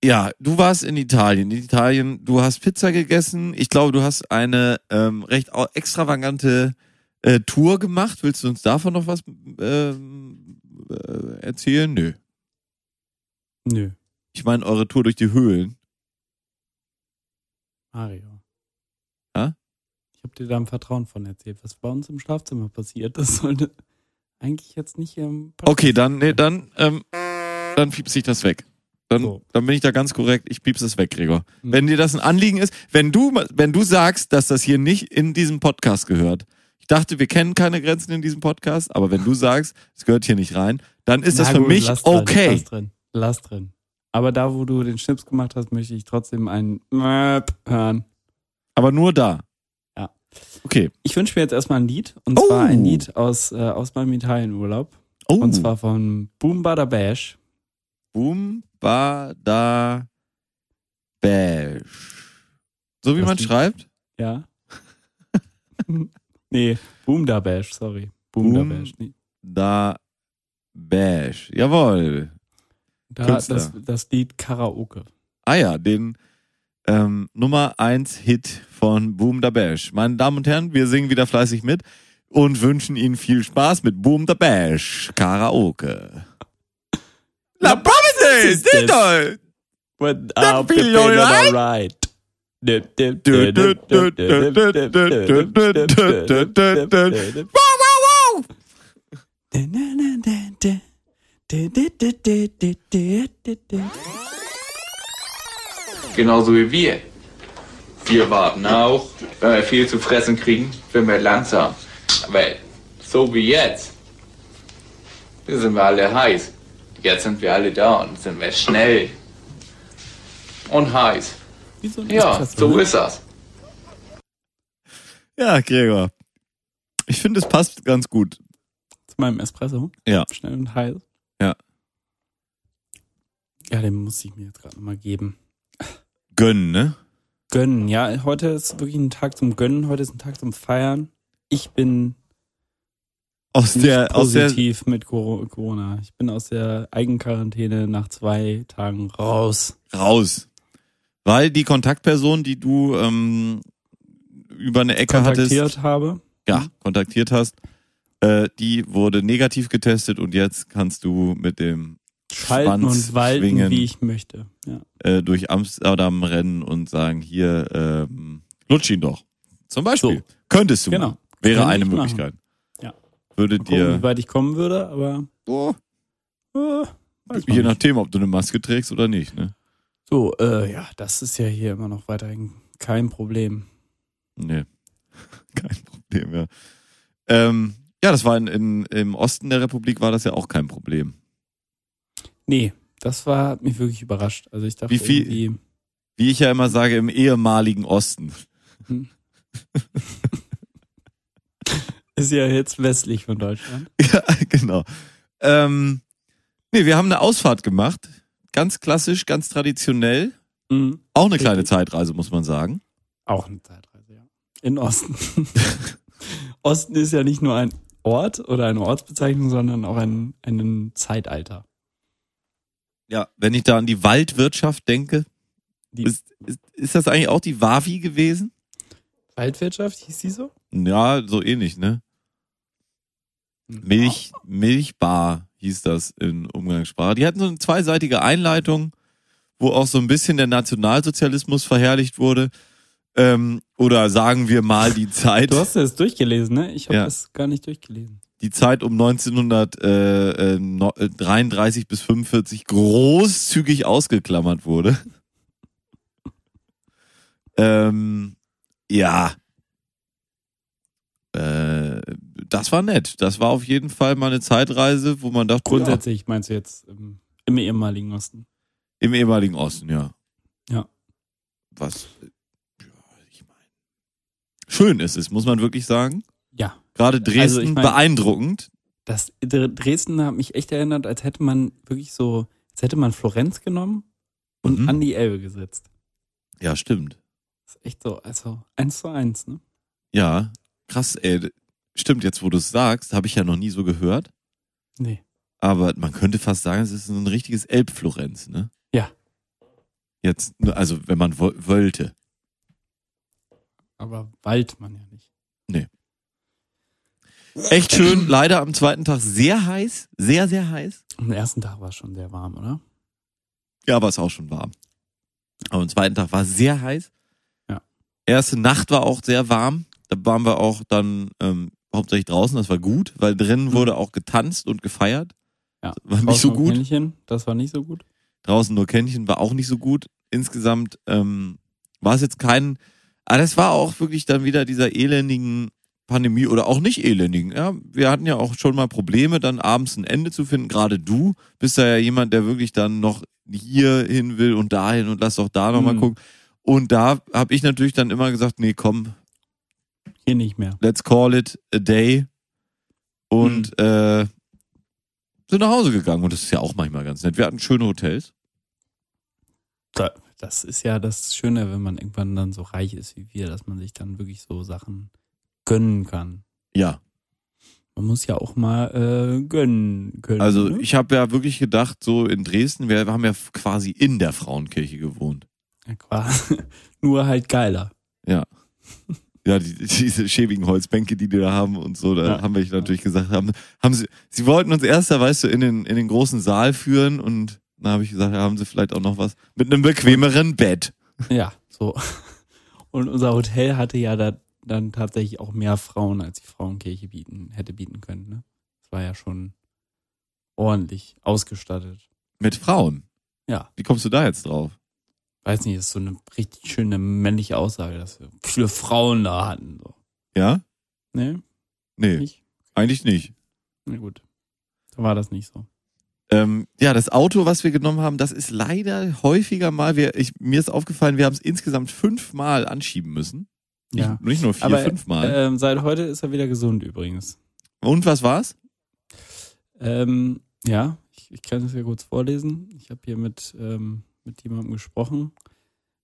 ja, du warst in Italien. In Italien, du hast Pizza gegessen. Ich glaube, du hast eine ähm, recht extravagante äh, Tour gemacht. Willst du uns davon noch was ähm, äh, erzählen? Nö. Nö. Ich meine, eure Tour durch die Höhlen. Mario. Ich habe dir da im Vertrauen von erzählt, was bei uns im Schlafzimmer passiert. Das sollte eigentlich jetzt nicht im Podcast Okay, dann, nee, dann, ähm, dann piepse ich das weg. Dann, so. dann bin ich da ganz korrekt. Ich piepse es weg, Gregor. Mhm. Wenn dir das ein Anliegen ist, wenn du, wenn du sagst, dass das hier nicht in diesem Podcast gehört. Ich dachte, wir kennen keine Grenzen in diesem Podcast, aber wenn du sagst, es gehört hier nicht rein, dann ist Na das gut, für mich lass okay. Drin, lass drin, lass drin. Aber da, wo du den Schnips gemacht hast, möchte ich trotzdem einen Möp hören. Aber nur da. Okay. Ich wünsche mir jetzt erstmal ein Lied. Und oh. zwar ein Lied aus, äh, aus meinem Italienurlaub. Oh. Und zwar von Boom Bada Bash. Boom Bada Bash. So wie das man Lied? Schreibt? Ja. nee, Boom Da Bash, sorry. Boom, Boom Da Bash. Nee. Da Bash. Jawohl. Da, das, das Lied Karaoke. Ah ja, den... Ähm, Nummer eins Hit von Boom Da Bash. Meine Damen und Herren, wir singen wieder fleißig mit und wünschen Ihnen viel Spaß mit Boom Da Bash Karaoke. La Promises, this time. Without the feeling alright. Genauso wie wir. Wir warten auch, wenn wir viel zu fressen kriegen, wenn wir Land haben. Aber so wie jetzt, Da sind wir alle heiß. Jetzt sind wir alle da und sind wir schnell und heiß. Wieso? Ja, so ist das. Ja, Gregor. Ich finde, es passt ganz gut. Zu meinem Espresso? Ja. Schnell und heiß. Ja. Ja, den muss ich mir jetzt gerade nochmal geben. Gönnen, ne? Gönnen, ja. Heute ist wirklich ein Tag zum Gönnen. Heute ist ein Tag zum Feiern. Ich bin aus nicht der, positiv aus der, mit Corona. Ich bin aus der Eigenquarantäne nach zwei Tagen raus. Raus. Weil die Kontaktperson, die du ähm, über eine Ecke kontaktiert hattest... habe. Ja, kontaktiert hast. Äh, die wurde negativ getestet und jetzt kannst du mit dem Schalten Schwanz und walten, schwingen, wie ich möchte. Ja. Äh, durch Amsterdam rennen und sagen, hier, ähm, lutsch ihn doch. Zum Beispiel. So. Könntest du. Genau. Mal. Wäre Kann eine Möglichkeit. Ja. Würde mal gucken, dir... wie weit ich kommen würde, aber... Oh. Oh, je nachdem, ob du eine Maske trägst oder nicht, ne? So, äh, ja, das ist ja hier immer noch weiterhin kein Problem. Nee. Kein Problem, ja. Ähm, ja, das war in, in, im Osten der Republik war das ja auch kein Problem. Nee, das war, hat mich wirklich überrascht. Also ich dachte wie viel, irgendwie... Wie ich ja immer sage, im ehemaligen Osten. Hm. Ist ja jetzt westlich von Deutschland. Ja, genau. Ähm, nee, wir haben eine Ausfahrt gemacht. Ganz klassisch, ganz traditionell. Mhm. Auch eine kleine Zeitreise, muss man sagen. Auch eine Zeitreise, ja. In Osten. Osten ist ja nicht nur ein Ort oder eine Ortsbezeichnung, sondern auch ein, ein Zeitalter. Ja, wenn ich da an die Waldwirtschaft denke, die ist, ist, ist das eigentlich auch die WAVI gewesen? Waldwirtschaft, hieß die so? Ja, so ähnlich, ne? Milch, Milchbar hieß das in Umgangssprache. Die hatten so eine zweiseitige Einleitung, wo auch so ein bisschen der Nationalsozialismus verherrlicht wurde. Ähm, oder sagen wir mal die Zeit... Du hast das durchgelesen, ne? Ich habe ja. das gar nicht durchgelesen. Die Zeit um neunzehnhundertdreiunddreißig bis fünfundvierzig großzügig ausgeklammert wurde. ähm... Ja, äh, das war nett. Das war auf jeden Fall mal eine Zeitreise, wo man dachte... Grundsätzlich ja, meinst du jetzt im, im ehemaligen Osten? Im ehemaligen Osten, ja. Ja. Was, ja, ich meine... Schön ist es, muss man wirklich sagen. Ja. Gerade Dresden, also ich mein, beeindruckend. Das Dresden hat mich echt erinnert, als hätte man wirklich so... Als hätte man Florenz genommen und mhm. an die Elbe gesetzt. Ja, stimmt. Echt so, also eins zu eins, ne? Ja, krass, ey. Stimmt, jetzt wo du es sagst, habe ich ja noch nie so gehört. Nee. Aber man könnte fast sagen, es ist so ein richtiges Elbflorenz, ne? Ja. Jetzt, also wenn man wo- wollte. Aber wald man ja nicht. Nee. Echt schön, leider am zweiten Tag sehr heiß, sehr, sehr heiß. Am ersten Tag war es schon sehr warm, oder? Ja, war es auch schon warm. Aber am zweiten Tag war es sehr heiß. Erste Nacht war auch sehr warm. Da waren wir auch dann ähm, hauptsächlich draußen. Das war gut, weil drinnen wurde auch getanzt und gefeiert. Ja, war nicht so gut. Kännchen, das war nicht so gut. Draußen nur Kännchen war auch nicht so gut. Insgesamt ähm, war es jetzt kein... Aber das war auch wirklich dann wieder dieser elendigen Pandemie oder auch nicht elendigen. Ja, wir hatten ja auch schon mal Probleme, dann abends ein Ende zu finden. Gerade du bist da ja jemand, der wirklich dann noch hier hin will und dahin und lass doch da nochmal mhm. gucken. Und da habe ich natürlich dann immer gesagt, nee, komm. Hier nicht mehr. Let's call it a day. Und mhm. äh, sind nach Hause gegangen. Und das ist ja auch manchmal ganz nett. Wir hatten schöne Hotels. Das ist ja das Schöne, wenn man irgendwann dann so reich ist wie wir, dass man sich dann wirklich so Sachen gönnen kann. Ja. Man muss ja auch mal äh, gönnen können. Also ne? Ich habe ja wirklich gedacht, so in Dresden, wir haben ja quasi in der Frauenkirche gewohnt. Ja, quasi. Nur halt geiler. Ja. Ja, die, diese schäbigen Holzbänke, die die da haben und so, da ja, haben wir natürlich ja. gesagt, haben, haben sie, sie wollten uns erst, da weißt du, in den, in den großen Saal führen und da habe ich gesagt, da haben sie vielleicht auch noch was mit einem bequemeren Bett. Ja, so. Und unser Hotel hatte ja da dann tatsächlich auch mehr Frauen, als die Frauenkirche bieten, hätte bieten können, ne? Das war ja schon ordentlich ausgestattet. Mit Frauen? Ja. Wie kommst du da jetzt drauf? Weiß nicht, ist so eine richtig schöne männliche Aussage, dass wir viele Frauen da hatten. So. Ja? Nee? Nee, nicht? Eigentlich nicht. Na gut. war das nicht so. Ähm, ja, das Auto, was wir genommen haben, das ist leider häufiger mal, wir, ich, mir ist aufgefallen, wir haben es insgesamt fünfmal anschieben müssen. Nicht, ja. nicht nur vier, aber, fünfmal. Ähm, seit heute ist er wieder gesund übrigens. Und was war's? Ähm, ja, ich, ich kann es ja kurz vorlesen. Ich habe hier mit, ähm, mit jemandem gesprochen.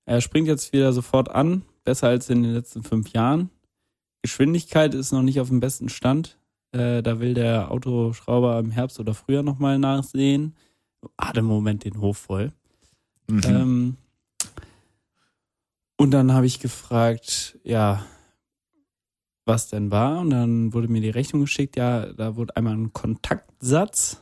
Er springt jetzt wieder sofort an, besser als in den letzten fünf Jahren. Geschwindigkeit ist noch nicht auf dem besten Stand. Äh, da will der Autoschrauber im Herbst oder Frühjahr nochmal nachsehen. Hat im Moment den Hof voll. Mhm. Ähm, und dann habe ich gefragt, ja, was denn war? Und dann wurde mir die Rechnung geschickt. Ja, da wurde einmal ein Kontaktsatz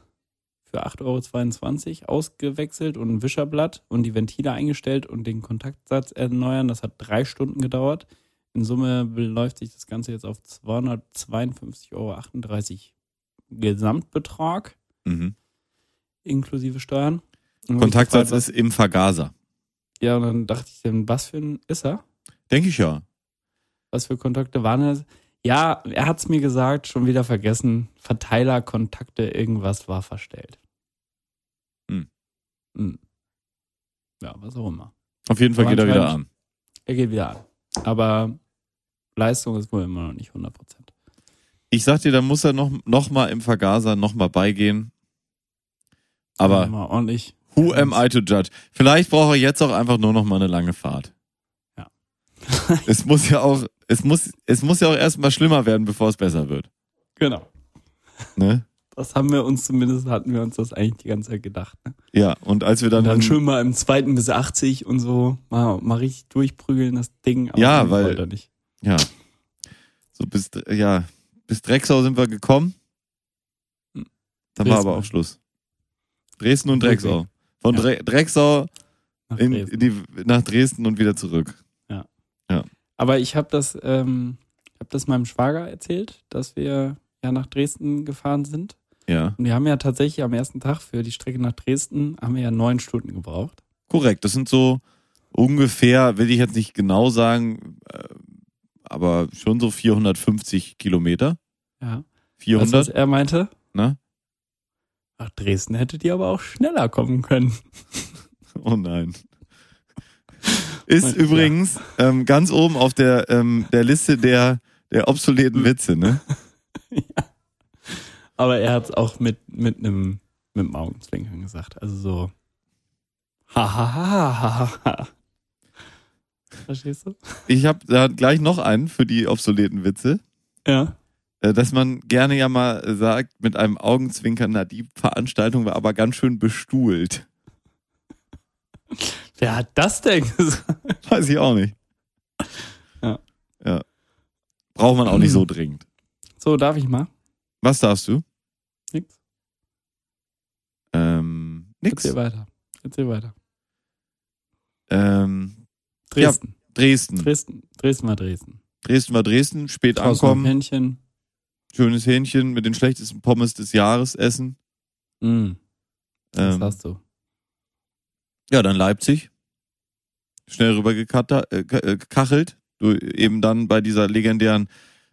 für acht Euro zweiundzwanzig ausgewechselt und ein Wischerblatt und die Ventile eingestellt und den Kontaktsatz erneuern. Das hat drei Stunden gedauert. In Summe beläuft sich das Ganze jetzt auf zweihundertzweiundfünfzig Euro achtunddreißig Gesamtbetrag, mhm, inklusive Steuern. Kontaktsatz gefragt, ist im Vergaser. Ja, und dann dachte ich dann, was für ein ist er? Denke ich ja. Was für Kontakte waren das? Ja, er hat es mir gesagt, schon wieder vergessen. Verteiler, Kontakte, irgendwas war verstellt. Mhm. Mhm. Ja, was auch immer. Auf jeden Fall geht er wieder an. Er geht wieder an. Aber Leistung ist wohl immer noch nicht hundert Prozent. Ich sag dir, da muss er noch, noch mal im Vergaser noch mal beigehen. Aber ja, mal ordentlich. Who am I to judge? Vielleicht braucht er jetzt auch einfach nur noch mal eine lange Fahrt. Ja. Es muss ja auch, es muss, es muss ja auch erstmal schlimmer werden, bevor es besser wird. Genau. Ne? Das haben wir uns zumindest, hatten wir uns das eigentlich die ganze Zeit gedacht. Ne? Ja, und als wir dann... Und dann schön mal im zweiten bis achtzig und so mal, mal richtig durchprügeln, das Ding. Aber ja, weil... Nicht. Ja, so bis, ja, bis Drecksau sind wir gekommen. Dann Dresden. War aber auch Schluss. Dresden und Drecksau. Von ja. Dre- Drecksau nach, in, Dresden. In die, nach Dresden und wieder zurück. Ja. Ja. Aber ich habe das, ähm, hab das meinem Schwager erzählt, dass wir ja nach Dresden gefahren sind. Ja. Und wir haben ja tatsächlich am ersten Tag für die Strecke nach Dresden, haben wir ja neun Stunden gebraucht. Korrekt, das sind so ungefähr, will ich jetzt nicht genau sagen, aber schon so vierhundertfünfzig Kilometer. Ja. vierhundert. Weißt du, was er meinte? Na? Nach Dresden hättet ihr aber auch schneller kommen können. Oh nein. Ist und, übrigens ja. ähm, ganz oben auf der, ähm, der Liste der, der obsoleten Witze, ne? Ja. Aber er hat es auch mit mit einem mit einem Augenzwinkern gesagt. Also so, ha ha ha ha ha. Verstehst du? Ich habe da gleich noch einen für die obsoleten Witze. Ja. Dass man gerne ja mal sagt, mit einem Augenzwinkern, na, die Veranstaltung war aber ganz schön bestuhlt. Wer hat das denn gesagt? Weiß ich auch nicht. Ja. Ja. Braucht man auch nicht so dringend. So, darf ich mal? Was darfst du? Nix. Ähm, nix. Erzähl weiter. Erzähl weiter. Ähm, Dresden. Ja, Dresden. Dresden. Dresden war Dresden. Dresden war Dresden, spät ankommen. Hähnchen. Schönes Hähnchen mit den schlechtesten Pommes des Jahres essen. Mhm. Das ähm, hast du. Ja, dann Leipzig. Schnell rüber gekata- äh, gekachelt. Du, eben dann bei dieser legendären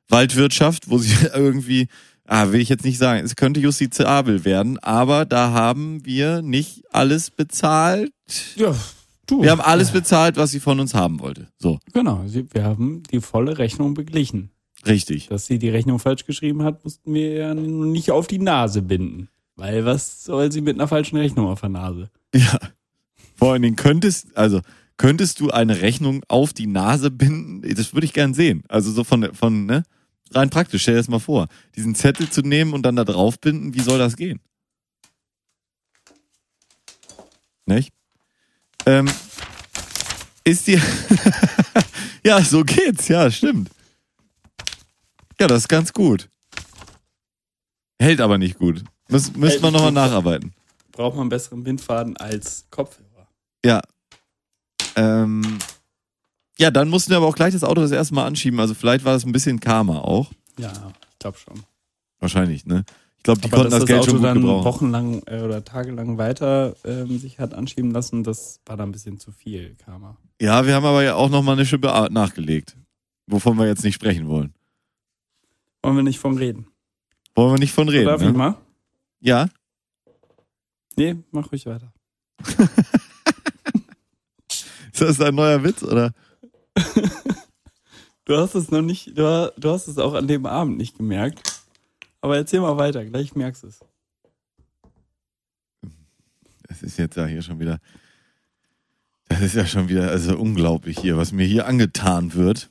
Waldwirtschaft, wo sie irgendwie... Ah, will ich jetzt nicht sagen. Es könnte justiziabel werden, aber da haben wir nicht alles bezahlt. Ja, du. Wir haben alles bezahlt, was sie von uns haben wollte. So. Genau, wir haben die volle Rechnung beglichen. Richtig. Dass sie die Rechnung falsch geschrieben hat, mussten wir ja nicht auf die Nase binden. Weil was soll sie mit einer falschen Rechnung auf der Nase? Ja. Vor allen Dingen könntest, also, könntest du eine Rechnung auf die Nase binden? Das würde ich gern sehen. Also so von, von, ne? Rein praktisch, stell dir das mal vor. Diesen Zettel zu nehmen und dann da drauf binden, wie soll das gehen? Nicht? Ähm, ist die... Ja, so geht's, ja, stimmt. Ja, das ist ganz gut. Hält aber nicht gut. Müssen wir nochmal nacharbeiten. Braucht man einen besseren Bindfaden als Kopfhörer. Ja. Ähm... Ja, dann mussten wir aber auch gleich das Auto das erste Mal anschieben. Also vielleicht war das ein bisschen Karma auch. Ja, ich glaube schon. Wahrscheinlich, ne? Ich glaube, die aber konnten das, das Geld Auto schon gut gebrauchen. Dann wochenlang äh, oder tagelang weiter ähm, sich hat anschieben lassen, das war dann ein bisschen zu viel Karma. Ja, wir haben aber ja auch nochmal eine Schippe nachgelegt, wovon wir jetzt nicht sprechen wollen. Wollen wir nicht von reden. Wollen wir nicht von reden, so, darf ne? ich mal? Ja? Nee, mach ruhig weiter. Ist das ein neuer Witz, oder? Du hast es noch nicht, du, du hast es auch an dem Abend nicht gemerkt. Aber erzähl mal weiter, gleich merkst du es. Das ist jetzt ja hier schon wieder, das ist ja schon wieder, also unglaublich hier, was mir hier angetan wird.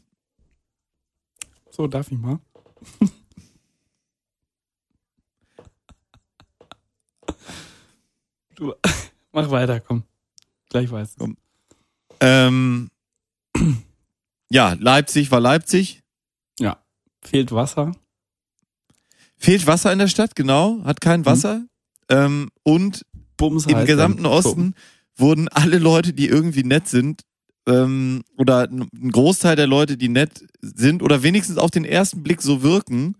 So, darf ich mal? Du, mach weiter, komm. Gleich weiß komm. Ähm, ja, Leipzig war Leipzig. Ja, fehlt Wasser. Fehlt Wasser in der Stadt, genau. Hat kein Wasser. Mhm. Ähm, und Bums im halt gesamten Osten wurden alle Leute, die irgendwie nett sind, ähm, oder ein Großteil der Leute, die nett sind oder wenigstens auf den ersten Blick so wirken,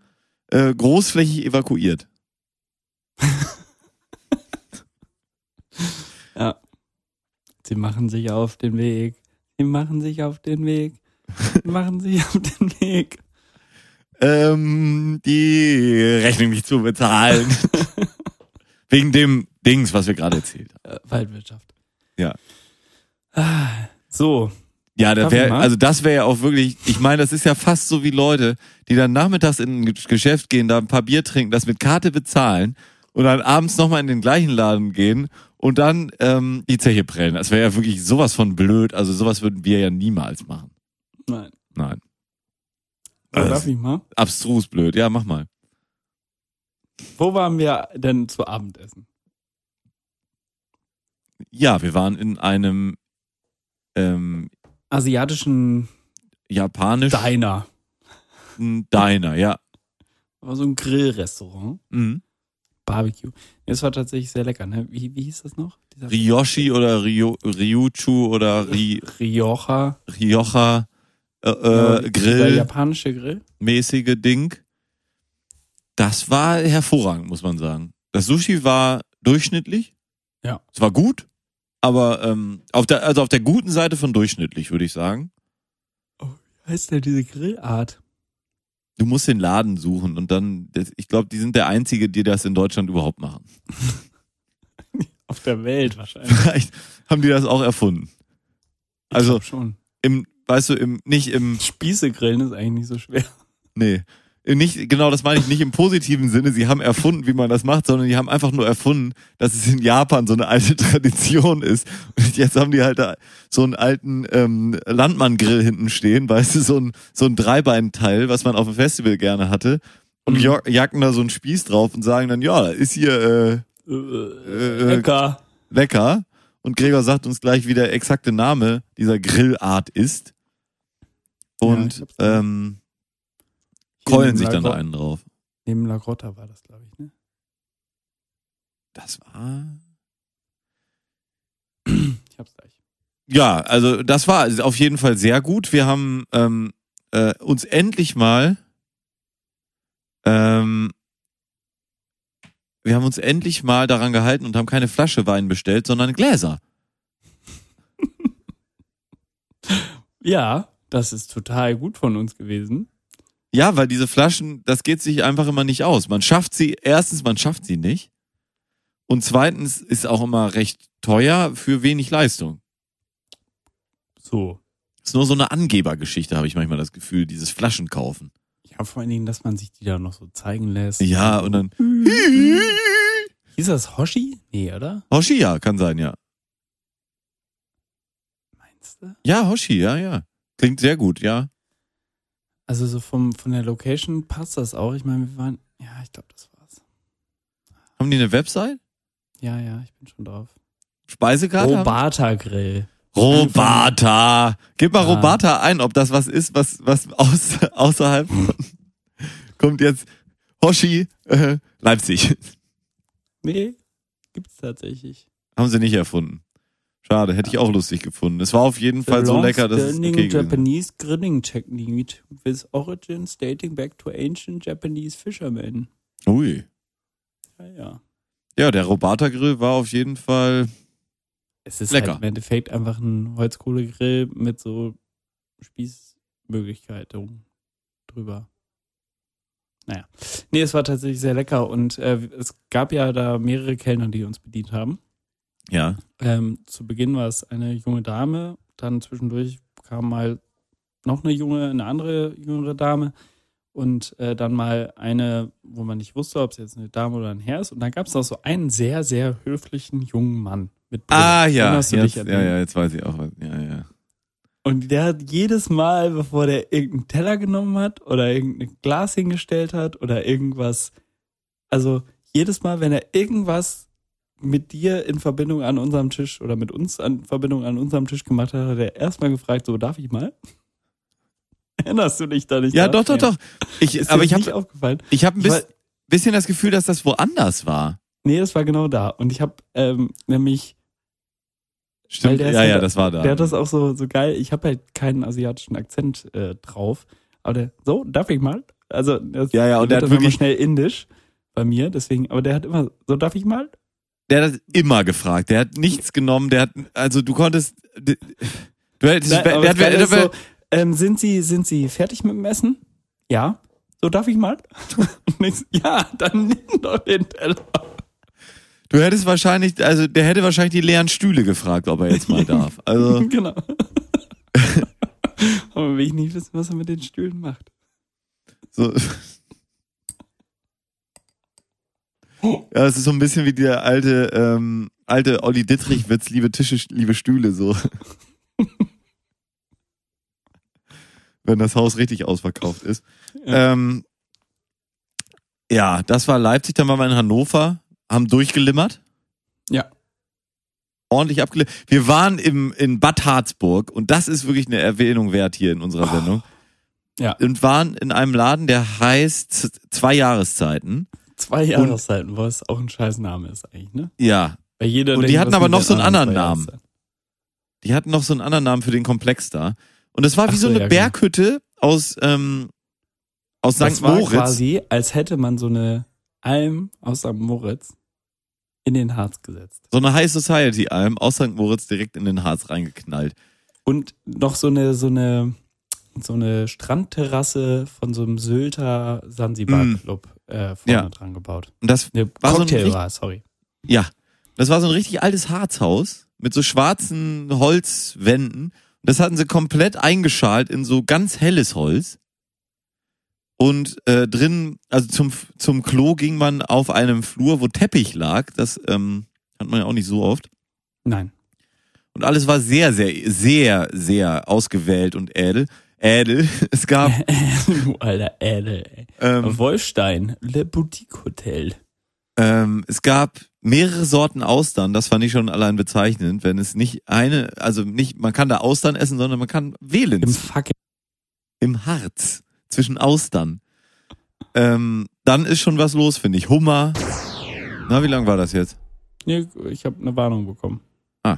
äh, großflächig evakuiert. Ja. Sie machen sich auf den Weg. Sie machen sich auf den Weg. Sie machen sich auf den Weg. ähm, die Rechnung nicht zu bezahlen. Wegen dem Dings, was wir gerade erzählt haben. Äh, Waldwirtschaft. Ja. Ah, so. Ja, das wär, also das wäre ja auch wirklich, ich meine, das ist ja fast so wie Leute, die dann nachmittags in ein Geschäft gehen, da ein paar Bier trinken, das mit Karte bezahlen und dann abends nochmal in den gleichen Laden gehen und dann ähm, die Zeche prellen. Das wäre ja wirklich sowas von blöd. Also sowas würden wir ja niemals machen. Nein. Nein. Also, darf ich mal? Abstrus blöd. Ja, mach mal. Wo waren wir denn zu Abendessen? Ja, wir waren in einem ähm, asiatischen japanischen Diner. Diner, ja. War so ein Grillrestaurant. Mhm. Barbecue. Das war tatsächlich sehr lecker, ne? Wie, wie hieß das noch? Dieser Ryoshi oder Ryo, Ryuchu oder Ri, Rioja. Rioja äh, äh, Grill. Der japanische Grill. Mäßige Ding. Das war hervorragend, muss man sagen. Das Sushi war durchschnittlich. Ja. Es war gut, aber ähm, auf der, also auf der guten Seite von durchschnittlich, würde ich sagen. Oh, wie heißt denn diese Grillart? Du musst den Laden suchen und dann, ich glaube, die sind der Einzige, die das in Deutschland überhaupt machen. Auf der Welt wahrscheinlich. Vielleicht haben die das auch erfunden. Ich also schon. Im, weißt du, im nicht im Spieße grillen ist eigentlich nicht so schwer. Nee. Nicht, genau, das meine ich nicht im positiven Sinne, sie haben erfunden, wie man das macht, sondern die haben einfach nur erfunden, dass es in Japan so eine alte Tradition ist. Und jetzt haben die halt da so einen alten ähm, Landmann-Grill hinten stehen, weißt du, so ein, so ein Dreibeinteil, was man auf dem Festival gerne hatte, und mhm. jacken da so einen Spieß drauf und sagen dann, ja, ist hier äh, äh, lecker. lecker. Und Gregor sagt uns gleich, wie der exakte Name dieser Grillart ist. Und ja, ähm... keulen sich dann da einen drauf. Neben La Grotta war das, glaube ich, ne? Das war... Ich hab's gleich. Ja, also das war auf jeden Fall sehr gut. Wir haben ähm, äh, uns endlich mal ähm, wir haben uns endlich mal daran gehalten und haben keine Flasche Wein bestellt, sondern Gläser. Ja, das ist total gut von uns gewesen. Ja, weil diese Flaschen, das geht sich einfach immer nicht aus. Man schafft sie, erstens, man schafft sie nicht. Und zweitens ist auch immer recht teuer für wenig Leistung. So. Ist nur so eine Angebergeschichte, habe ich manchmal das Gefühl, dieses Flaschenkaufen. Ja, vor allen Dingen, dass man sich die da noch so zeigen lässt. Ja, und dann... Hieß das Hoshi? Nee, oder? Hoshi, ja, kann sein, ja. Meinst du? Ja, Hoshi, ja, ja. Klingt sehr gut, ja. Also so vom, von der Location passt das auch. Ich meine, wir waren... Ja, ich glaube, das war's. Haben die eine Website? Ja, ja, ich bin schon drauf. Speisekarte? Robata Grill. Robata! Gib mal ja. Robata ein, ob das was ist, was, was aus, außerhalb von... Kommt jetzt Hoshi, äh, Leipzig. Nee, gibt's tatsächlich. Haben sie nicht erfunden. Schade, hätte ich auch lustig gefunden. Es war auf jeden Fall so lecker, dass es okay Japanese Grilling Technique with origins dating back to ancient Japanese fishermen. Ui. Ja, ja. Ja, der Robata Grill war auf jeden Fall es ist lecker. Halt im Endeffekt einfach ein Holzkohlegrill mit so Spießmöglichkeiten drüber. Naja. Nee, es war tatsächlich sehr lecker und äh, es gab ja da mehrere Kellner, die uns bedient haben. Ja. Ähm, zu Beginn war es eine junge Dame, dann zwischendurch kam mal noch eine junge, eine andere jüngere Dame und äh, dann mal eine, wo man nicht wusste, ob es jetzt eine Dame oder ein Herr ist. Und dann gab es noch so einen sehr, sehr höflichen jungen Mann mit Brille. Ah ja, jetzt, ja, ja, jetzt weiß ich auch was. Ja, ja. Und der hat jedes Mal, bevor der irgendeinen Teller genommen hat oder irgendein Glas hingestellt hat oder irgendwas, also jedes Mal, wenn er irgendwas mit dir in Verbindung an unserem Tisch oder mit uns in Verbindung an unserem Tisch gemacht hat, hat er erstmal gefragt, so, darf ich mal? Erinnerst du dich da nicht? Ja, doch, doch, doch. Ich, ist aber ich habe aufgefallen. Ich habe ein bis, bisschen das Gefühl, dass das woanders war. Nee, das war genau da. Und ich habe ähm, nämlich... Stimmt, ja, halt, ja, das war da. Der hat das auch so, so geil. Ich habe halt keinen asiatischen Akzent äh, drauf. Aber der, so, darf ich mal? Also, das, ja, ja, und der hat wirklich schnell indisch bei mir, deswegen. Aber der hat immer, so, darf ich mal? Der hat immer gefragt. Der hat nichts genommen. Der hat, also, du konntest... Du, Nein, der, der hat, der so, ähm, sind Sie, sind Sie fertig mit dem Essen? Ja. So, darf ich mal? Ja, dann nimm doch den Teller. Du hättest wahrscheinlich, also der hätte wahrscheinlich die leeren Stühle gefragt, ob er jetzt mal darf. Also genau. Aber will ich nicht wissen, was er mit den Stühlen macht. So. Ja, es ist so ein bisschen wie der alte, ähm, alte Olli Dittrich-Witz, liebe Tische, liebe Stühle, so. Wenn das Haus richtig ausverkauft ist. Ja, ähm, ja, das war Leipzig, dann waren wir in Hannover. Haben durchgelimmert. Ja. Ordentlich abgelimmert. Wir waren im, in Bad Harzburg und das ist wirklich eine Erwähnung wert hier in unserer oh. Sendung. Ja. Und waren in einem Laden, der heißt Zwei Jahreszeiten. Zwei Jahreszeiten, weil es auch ein scheiß Name ist eigentlich, ne? Ja. Weil jeder und denkt, die hatten aber noch so einen anderen Namen. Die hatten noch so einen anderen Namen für den Komplex da. Und das war wie so, so eine ja, Berghütte genau. aus, ähm, aus Sankt Moritz. Quasi, als hätte man so eine Alm aus Sankt Moritz in den Harz gesetzt. So eine High Society Alm aus Sankt Moritz direkt in den Harz reingeknallt. Und noch so eine so eine so eine Strandterrasse von so einem Sylter Sansibar Club mm. äh, vorne ja. dran gebaut. Und das eine war Cocktail so ein, sorry. Ja, das war so ein richtig altes Harzhaus mit so schwarzen Holzwänden. Und das hatten sie komplett eingeschalt in so ganz helles Holz. Und äh, drin, also zum zum Klo ging man auf einem Flur, wo Teppich lag. Das ähm, hat man ja auch nicht so oft. Nein. Und alles war sehr, sehr, sehr, sehr ausgewählt und ädel. Ädel. Es gab... du alter Ädel, ey. Ähm, Wolfstein, Le Boutique Hotel. Ähm, es gab mehrere Sorten Austern. Das fand ich schon allein bezeichnend. Wenn es nicht eine... Also nicht, man kann da Austern essen, sondern man kann wählen. Im fucking... Im Harz. Zwischen Austern. Ähm, dann ist schon was los, finde ich. Hummer. Na, wie lang war das jetzt? Nee, ich habe eine Warnung bekommen. Ah.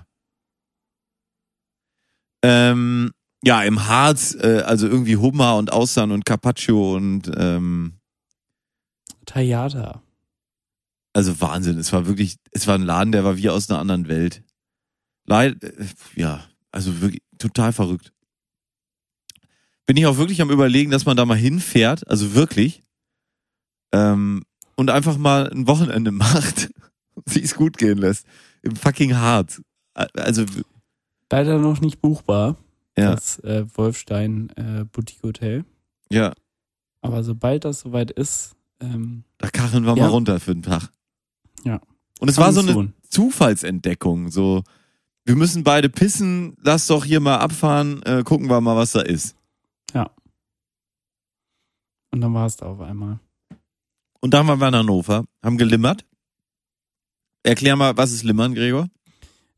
Ähm, ja, im Harz, äh, also irgendwie Hummer und Austern und Carpaccio und ähm, Tagliata. Also Wahnsinn, es war wirklich, es war ein Laden, der war wie aus einer anderen Welt. Leid, äh, ja, also wirklich total verrückt. Bin ich auch wirklich am Überlegen, dass man da mal hinfährt, also wirklich, ähm, und einfach mal ein Wochenende macht und sich's gut gehen lässt. Im fucking Harz. Also leider noch nicht buchbar, ja. Das äh, Wolfstein äh, Boutique Hotel. Ja. Aber sobald das soweit ist, ähm, da kacheln wir ja. mal runter für den Tag. Ja. Und es Kann war so eine tun. Zufallsentdeckung, so wir müssen beide pissen, lass doch hier mal abfahren, äh, gucken wir mal, was da ist. Ja. Und dann war es da auf einmal. Und dann waren wir in Hannover, haben gelimmert. Erklär mal, was ist Limmern, Gregor?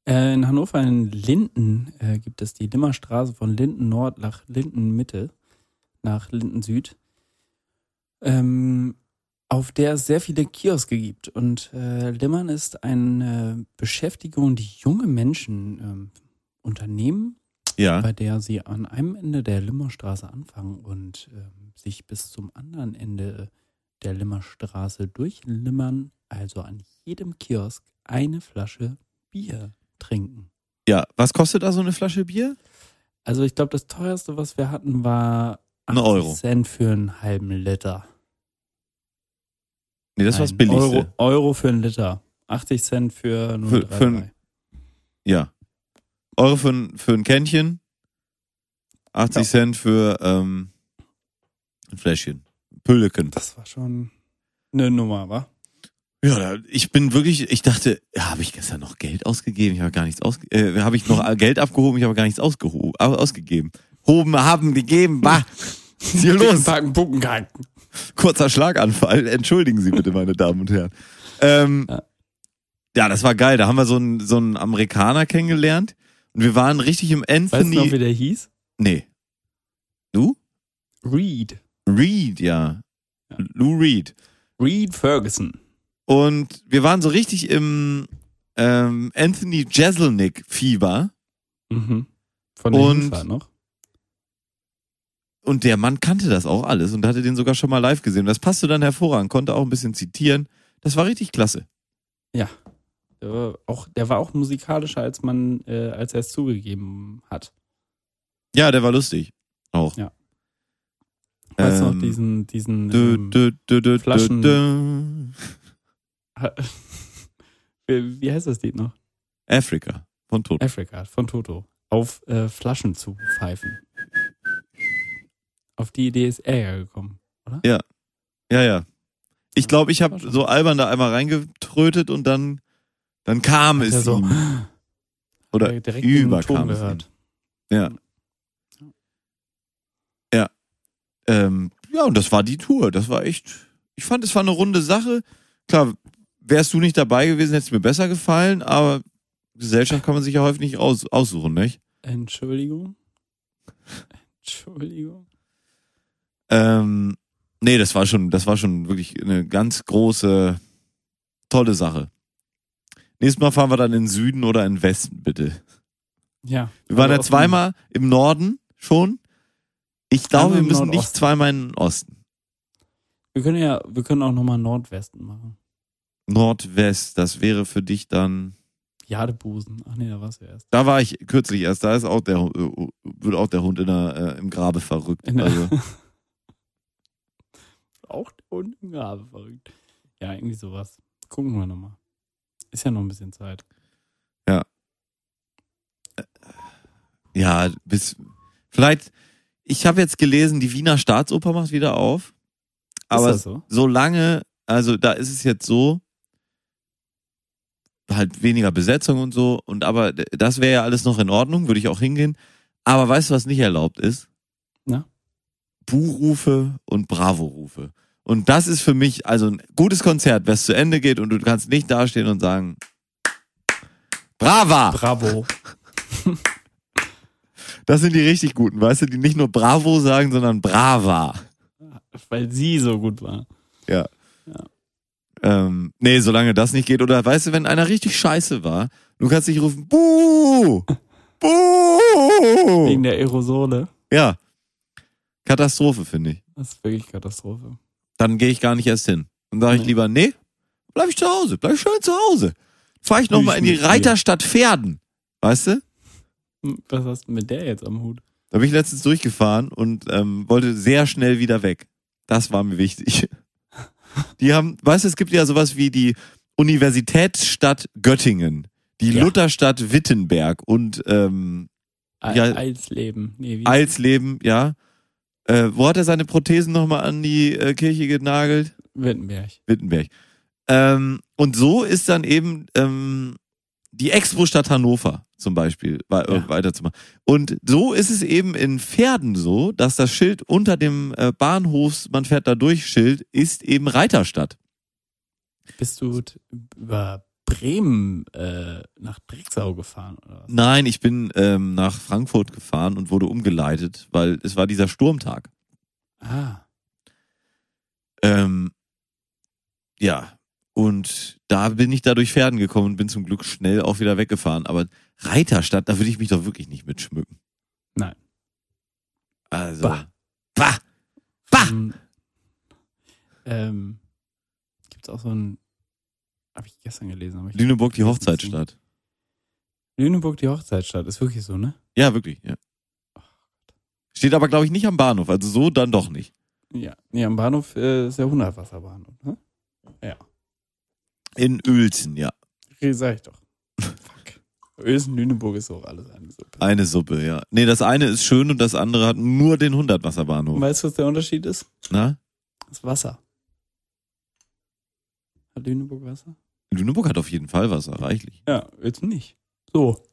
Äh, in Hannover, in Linden, äh, gibt es die Limmerstraße von Linden Nord nach Linden Mitte, nach Linden Süd, ähm, auf der es sehr viele Kioske gibt. Und äh, Limmern ist eine Beschäftigung, die junge Menschen äh, unternehmen. Ja. Bei der sie an einem Ende der Limmerstraße anfangen und ähm, sich bis zum anderen Ende der Limmerstraße durchlimmern, also an jedem Kiosk eine Flasche Bier trinken. Ja, was kostet da so eine Flasche Bier? Also ich glaube, das teuerste, was wir hatten, war achtzig Euro. Cent für einen halben Liter. Nee, das war das Billigste. Euro, Euro für einen Liter. achtzig Cent für null Komma drei drei. Ja. Euro für ein, für ein Kännchen. achtzig ja. Cent für ähm, ein Fläschchen. Pölleken. Das war schon eine Nummer, wa? Ja, ich bin wirklich, ich dachte, ja, habe ich gestern noch Geld ausgegeben? Ich habe gar nichts ausgegeben. Äh, habe ich noch Geld abgehoben? Ich habe gar nichts ausgehoben, ausgegeben. Hoben, haben, gegeben, bah. Hier los. Kurzer Schlaganfall. Entschuldigen Sie bitte, meine Damen und Herren. Ähm, ja. ja, das war geil. Da haben wir so einen, so einen Amerikaner kennengelernt. Und wir waren richtig im Anthony. Weißt du noch, wie der hieß? Nee. Du? Reed. Reed, ja. ja. Lou Reed. Reed Ferguson. Und wir waren so richtig im ähm, Anthony Jeselnik-Fieber. Mhm. Von der Hinfahrt noch. Und der Mann kannte das auch alles und hatte den sogar schon mal live gesehen. Das passte dann hervorragend, konnte auch ein bisschen zitieren. Das war richtig klasse. Ja. Der war auch, der war auch musikalischer, als man, äh, als er es zugegeben hat. Ja, der war lustig. Auch. Ja. Weißt ähm, du noch, diesen, diesen ähm, dö, dö, dö, Flaschen... Dö, dö. Wie heißt das Lied noch? Afrika von Toto. Afrika von Toto. Auf äh, Flaschen zu pfeifen. Auf die Idee ist er ja gekommen, oder? Ja. Ja, ja. Ich glaube, ich habe so albern da einmal reingetrötet und dann, dann kam Hat es. So ihm. Oder überkam es. Ihm. Ja. Ja. Ähm, ja, und das war die Tour. Das war echt. Ich fand, es war eine runde Sache. Klar. Wärst du nicht dabei gewesen, hätte es mir besser gefallen, aber Gesellschaft kann man sich ja häufig nicht aus, aussuchen, nicht? Entschuldigung? Entschuldigung? Ähm, nee, das war schon, das war schon wirklich eine ganz große, tolle Sache. Nächstes Mal fahren wir dann in den Süden oder in den Westen, bitte. Ja. Wir waren ja zweimal im Norden schon. Ich glaube, wir müssen nicht zweimal in den Osten. Wir können ja, wir können auch nochmal Nordwesten machen. Nordwest, das wäre für dich dann... Jadebusen, ach nee, da warst du erst. Da war ich kürzlich erst, da ist auch der, wird auch der Hund in der, äh, im Grabe verrückt. Der also. Auch der Hund im Grabe verrückt. Ja, irgendwie sowas. Gucken wir nochmal. Ist ja noch ein bisschen Zeit. Ja. Ja, bis... Vielleicht, ich habe jetzt gelesen, die Wiener Staatsoper macht wieder auf. Aber ist das so? Solange, also da ist es jetzt so, halt weniger Besetzung und so, und aber das wäre ja alles noch in Ordnung, würde ich auch hingehen. Aber weißt du, was nicht erlaubt ist? Na? Buhrufe und Bravo-Rufe. Und das ist für mich also ein gutes Konzert, wenn es zu Ende geht und du kannst nicht dastehen und sagen Brava! Bravo! Das sind die richtig guten, weißt du, die nicht nur Bravo sagen, sondern Brava. Weil sie so gut war. Ja. Ja. Ähm, nee, solange das nicht geht. Oder weißt du, wenn einer richtig scheiße war, du kannst dich rufen, Buh! Buh! Wegen der Aerosole. Ja. Katastrophe, finde ich. Das ist wirklich Katastrophe. Dann gehe ich gar nicht erst hin. Dann sage ich nee. lieber, nee, bleib ich zu Hause, bleib schön zu Hause. Fahr ich nochmal in die Reiterstadt Verden. Weißt du? Was hast du mit der jetzt am Hut? Da bin ich letztens durchgefahren und ähm, wollte sehr schnell wieder weg. Das war mir wichtig. Die haben, weißt du, es gibt ja sowas wie die Universitätsstadt Göttingen, die ja. Lutherstadt Wittenberg und ähm, ja, Alsleben. Nee, wie Alsleben, ja. Äh, wo hat er seine Prothesen nochmal an die äh, Kirche genagelt? Wittenberg. Wittenberg. Ähm, und so ist dann eben ähm, die Expo-Stadt Hannover zum Beispiel we- ja. weiterzumachen. Und so ist es eben in Verden so, dass das Schild unter dem Bahnhofs, man fährt da durch, Schild ist eben Reiterstadt. Bist du t- über Bremen äh, nach Brixau gefahren? Oder was? Nein, ich bin ähm, nach Frankfurt gefahren und wurde umgeleitet, weil es war dieser Sturmtag. Ah. Ähm, ja. Und da bin ich da durch Verden gekommen und bin zum Glück schnell auch wieder weggefahren. Aber Reiterstadt, da würde ich mich doch wirklich nicht mitschmücken. Nein. Also. Bah. Bah. Bah. Um, ähm, gibt's auch so ein, habe ich gestern gelesen. Hab ich Lüneburg die Hochzeitsstadt. Lüneburg die Hochzeitsstadt, ist wirklich so, ne? Ja, wirklich, ja. Steht aber, glaube ich, nicht am Bahnhof. Also so dann doch nicht. Ja, nee, am Bahnhof äh, ist der Hundertwasserbahnhof, ne? Ja. In Uelzen, ja. Sag ich doch. Fuck. Uelzen, Lüneburg ist auch alles eine Suppe. Eine Suppe, ja. Nee, das eine ist schön und das andere hat nur den Hundertwasserbahnhof. Weißt du, was der Unterschied ist? Na? Das Wasser. Hat Lüneburg Wasser? Lüneburg hat auf jeden Fall Wasser, reichlich. Ja, Uelzen nicht. So.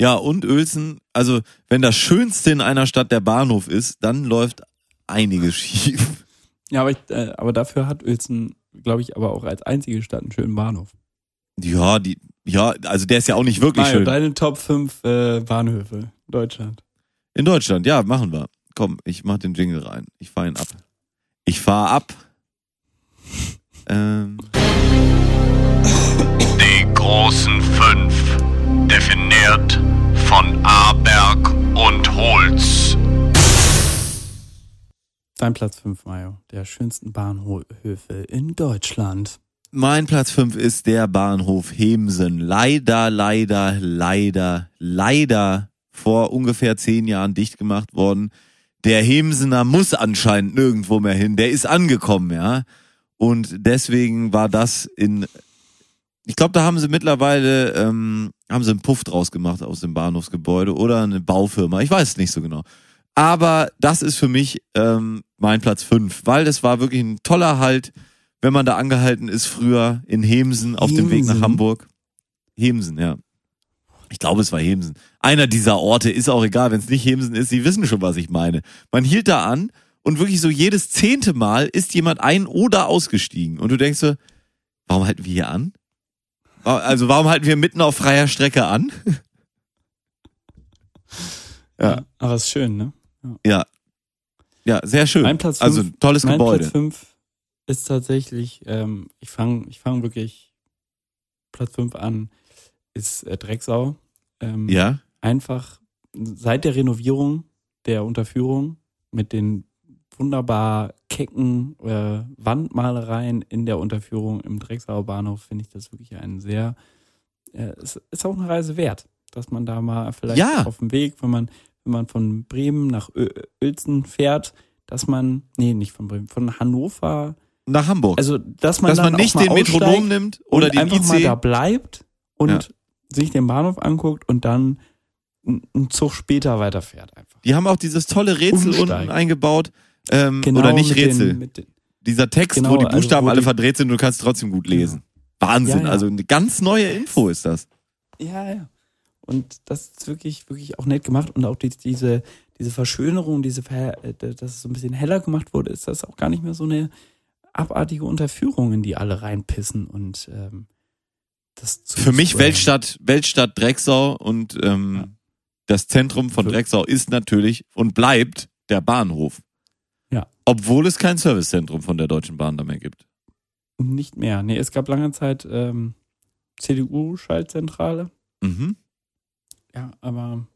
Ja, und Uelzen, also wenn das Schönste in einer Stadt der Bahnhof ist, dann läuft einiges schief. Ja, aber, ich, äh, aber dafür hat Uelzen, glaube ich, aber auch als einzige Stadt einen schönen Bahnhof. Ja, die, ja, also der ist ja auch nicht wirklich Nein, schön. Deine Top fünf äh, Bahnhöfe in Deutschland. In Deutschland, ja, machen wir. Komm, ich mach den Jingle rein. Ich fahr ihn ab. Ich fahr ab. ähm. Die großen fünf. Definiert von Aberg und Holz. Dein Platz fünf, Mayo, der schönsten Bahnhöfe in Deutschland. Mein Platz fünf ist der Bahnhof Hemsen. Leider, leider, leider, leider vor ungefähr zehn Jahren dicht gemacht worden. Der Hemsener muss anscheinend nirgendwo mehr hin. Der ist angekommen, ja. Und deswegen war das in... Ich glaube, da haben sie mittlerweile ähm, haben sie einen Puff draus gemacht aus dem Bahnhofsgebäude oder eine Baufirma. Ich weiß es nicht so genau. Aber das ist für mich ähm, mein Platz fünf, weil das war wirklich ein toller Halt, wenn man da angehalten ist früher in Hemsen auf Hemsen. Dem Weg nach Hamburg. Hemsen, ja. Ich glaube, es war Hemsen. Einer dieser Orte, ist auch egal, wenn es nicht Hemsen ist, Sie wissen schon, was ich meine. Man hielt da an und wirklich so jedes zehnte Mal ist jemand ein- oder ausgestiegen. Und du denkst so, warum halten wir hier an? Also warum halten wir mitten auf freier Strecke an? Ja. Aber es ist schön, ne? Ja. Ja, sehr schön. Mein Platz fünf, also tolles mein Gebäude. Platz fünf ist tatsächlich, ähm, ich fange ich fang wirklich Platz fünf an, ist äh, Drecksau. Ähm, ja. Einfach seit der Renovierung der Unterführung mit den wunderbar kecken äh, Wandmalereien in der Unterführung im Drecksauer Bahnhof, finde ich das wirklich einen sehr, äh, es ist auch eine Reise wert, dass man da mal vielleicht ja. auf dem Weg, wenn man wenn man von Bremen nach Ö- Uelzen fährt, dass man, nee, nicht von Bremen, von Hannover nach Hamburg, also dass man, dass dann man nicht den Metronom nimmt oder den einfach I C mal da bleibt und ja. sich den Bahnhof anguckt und dann einen Zug später weiterfährt einfach. Die haben auch dieses tolle Rätsel Umsteigen. Unten eingebaut, Ähm, genau, oder nicht mit Rätsel. Den, mit den, Dieser Text, genau, wo die Buchstaben also wo alle die, verdreht sind und du kannst trotzdem gut lesen. Ja. Wahnsinn, ja, ja. Also eine ganz neue Info ist das. Ja, ja. Und das ist wirklich, wirklich auch nett gemacht und auch die, diese, diese Verschönerung, diese, dass es so ein bisschen heller gemacht wurde, ist das auch gar nicht mehr so eine abartige Unterführung, in die alle reinpissen und ähm, das zu Für mich Weltstadt, Weltstadt Drecksau und ähm, ja. das Zentrum von Drecksau ist natürlich und bleibt der Bahnhof. Ja. Obwohl es kein Servicezentrum von der Deutschen Bahn da mehr gibt. Nicht mehr. Nee, es gab lange Zeit ähm, C D U-Schaltzentrale. Mhm. Ja, aber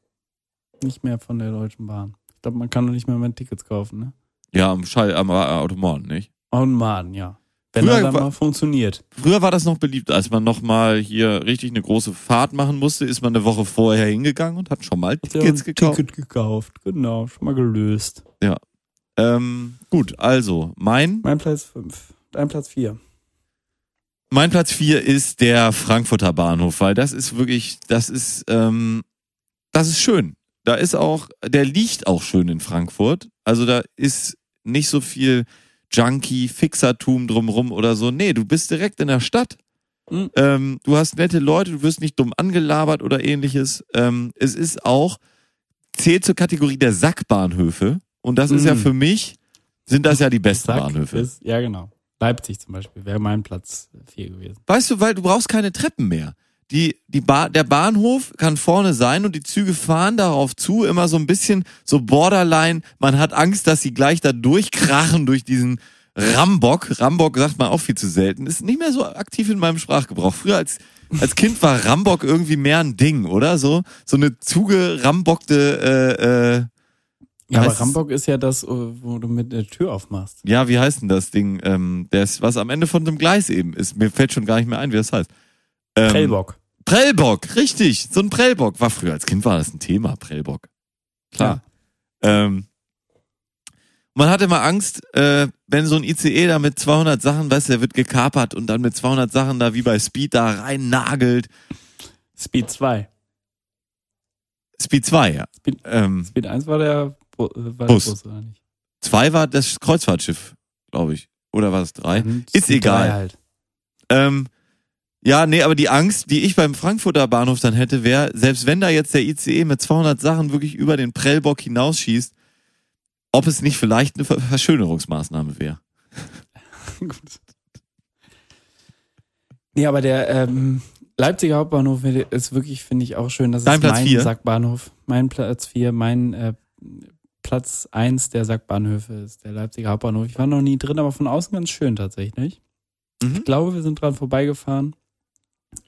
nicht mehr von der Deutschen Bahn. Ich glaube, man kann doch nicht mehr mehr Tickets kaufen, ne? Ja, am Schall, am Automaten, nicht? Automaten, ja. Wenn früher das dann mal funktioniert. Früher war das noch beliebt, als man nochmal hier richtig eine große Fahrt machen musste, ist man eine Woche vorher hingegangen und hat schon mal Tickets gekauft. Ticket gekauft, genau, schon mal gelöst. Ja. Ähm, gut, also mein... Mein Platz fünf, dein Platz vier. Mein Platz vier ist der Frankfurter Bahnhof, weil das ist wirklich, das ist, ähm, das ist schön. Da ist auch, der liegt auch schön in Frankfurt. Also da ist nicht so viel Junkie, Fixertum drumrum oder so. Nee, du bist direkt in der Stadt. Mhm. Ähm, du hast nette Leute, du wirst nicht dumm angelabert oder ähnliches. Ähm, es ist auch, zählt zur Kategorie der Sackbahnhöfe. Und das ist mm. ja für mich, sind das ja die besten Sack Bahnhöfe. Ist, ja, genau. Leipzig zum Beispiel wäre mein Platz vier gewesen. Weißt du, weil du brauchst keine Treppen mehr. Die, die ba- der Bahnhof kann vorne sein und die Züge fahren darauf zu, immer so ein bisschen so borderline. Man hat Angst, dass sie gleich da durchkrachen durch diesen Rambock. Rambock sagt man auch viel zu selten. Ist nicht mehr so aktiv in meinem Sprachgebrauch. Früher als, als Kind war Rambock irgendwie mehr ein Ding, oder? So, so eine zugerambockte, äh, äh, Ja, aber Rambock ist ja das, wo du mit der Tür aufmachst. Ja, wie heißt denn das Ding? Ähm, das, was am Ende von dem Gleis eben ist. Mir fällt schon gar nicht mehr ein, wie das heißt. Ähm, Prellbock. Prellbock, richtig. So ein Prellbock. War früher als Kind war das ein Thema, Prellbock. Klar. Ja. Ähm, Man hat immer Angst, äh, wenn so ein I C E da mit zweihundert Sachen, weißt du, der wird gekapert und dann mit zweihundert Sachen da wie bei Speed da rein nagelt. Speed zwei. Speed zwei, ja. Speed, ähm, Speed eins war der, war Bus. Der Bus, oder nicht? zwei war das Kreuzfahrtschiff, glaube ich. Oder war es drei? Mhm, ist egal. Halt. Ähm, ja, nee, aber die Angst, die ich beim Frankfurter Bahnhof dann hätte, wäre, selbst wenn da jetzt der I C E mit zweihundert Sachen wirklich über den Prellbock hinausschießt, ob es nicht vielleicht eine Verschönerungsmaßnahme wäre. Gut. Nee, aber der ähm, Leipziger Hauptbahnhof ist wirklich, finde ich, auch schön. Das Dein ist Platz mein vier. Sackbahnhof. Mein Platz vier, mein äh, Platz eins der Sackbahnhöfe ist der Leipziger Hauptbahnhof. Ich war noch nie drin, aber von außen ganz schön tatsächlich. Mhm. Ich glaube, wir sind dran vorbeigefahren.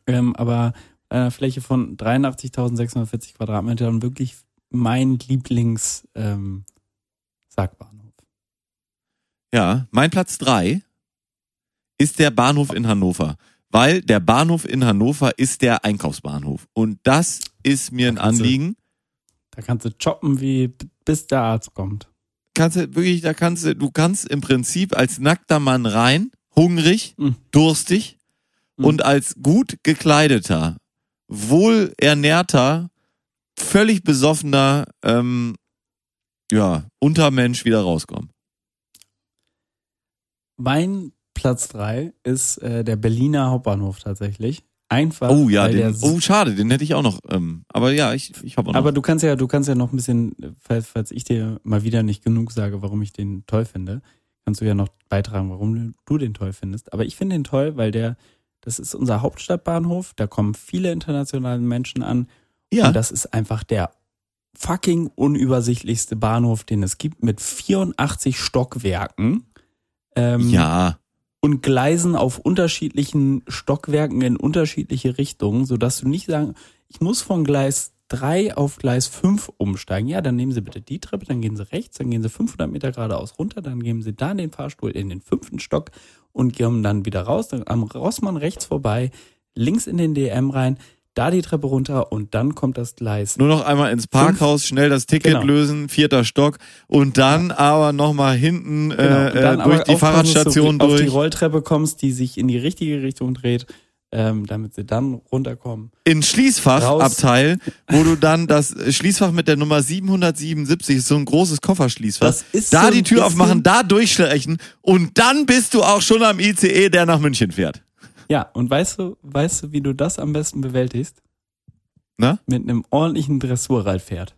Ähm, aber einer Fläche von dreiundachtzigtausendsechshundertvierzig Quadratmetern wirklich mein Lieblings- ähm, Sackbahnhof. Ja, mein Platz drei ist der Bahnhof in Hannover. Weil der Bahnhof in Hannover ist der Einkaufsbahnhof. Und das ist mir da ein Anliegen. Du, da kannst du choppen, wie bis der Arzt kommt. Kannst du wirklich, da kannst du, du kannst im Prinzip als nackter Mann rein, hungrig, mhm. durstig mhm. und als gut gekleideter, wohlernährter, völlig besoffener, ähm, ja, Untermensch wieder rauskommen. Mein Platz drei ist äh, der Berliner Hauptbahnhof tatsächlich. Einfach. Oh ja, den, der, oh schade, den hätte ich auch noch. Ähm, aber ja, ich, ich habe auch noch. Aber du kannst ja, du kannst ja noch ein bisschen, falls, falls ich dir mal wieder nicht genug sage, warum ich den toll finde, kannst du ja noch beitragen, warum du den toll findest. Aber ich finde den toll, weil der, das ist unser Hauptstadtbahnhof, da kommen viele internationale Menschen an. Ja. Und das ist einfach der fucking unübersichtlichste Bahnhof, den es gibt, mit vierundachtzig Stockwerken ähm, ja. und Gleisen auf unterschiedlichen Stockwerken in unterschiedliche Richtungen, sodass du nicht sagen, ich muss von Gleis drei auf Gleis fünf umsteigen. Ja, dann nehmen Sie bitte die Treppe, dann gehen Sie rechts, dann gehen Sie fünfhundert Meter geradeaus runter, dann geben Sie da den Fahrstuhl in den fünften Stock und gehen dann wieder raus, dann am Rossmann rechts vorbei, links in den D M rein, da die Treppe runter und dann kommt das Gleis. Nur noch einmal ins Parkhaus, schnell das Ticket genau. lösen, vierter Stock und dann ja. aber nochmal hinten genau. äh, durch die Fahrradstation durch. Auf die Rolltreppe kommst, die sich in die richtige Richtung dreht, ähm, damit sie dann runterkommen. In Schließfachabteil, wo du dann das Schließfach mit der Nummer siebenhundertsiebenundsiebzig, ist so ein großes Kofferschließfach, das ist da so die Tür aufmachen, da durchschleichen und dann bist du auch schon am I C E, der nach München fährt. Ja, und weißt du, weißt du, wie du das am besten bewältigst? Na? Mit einem ordentlichen Dressurreitpferd.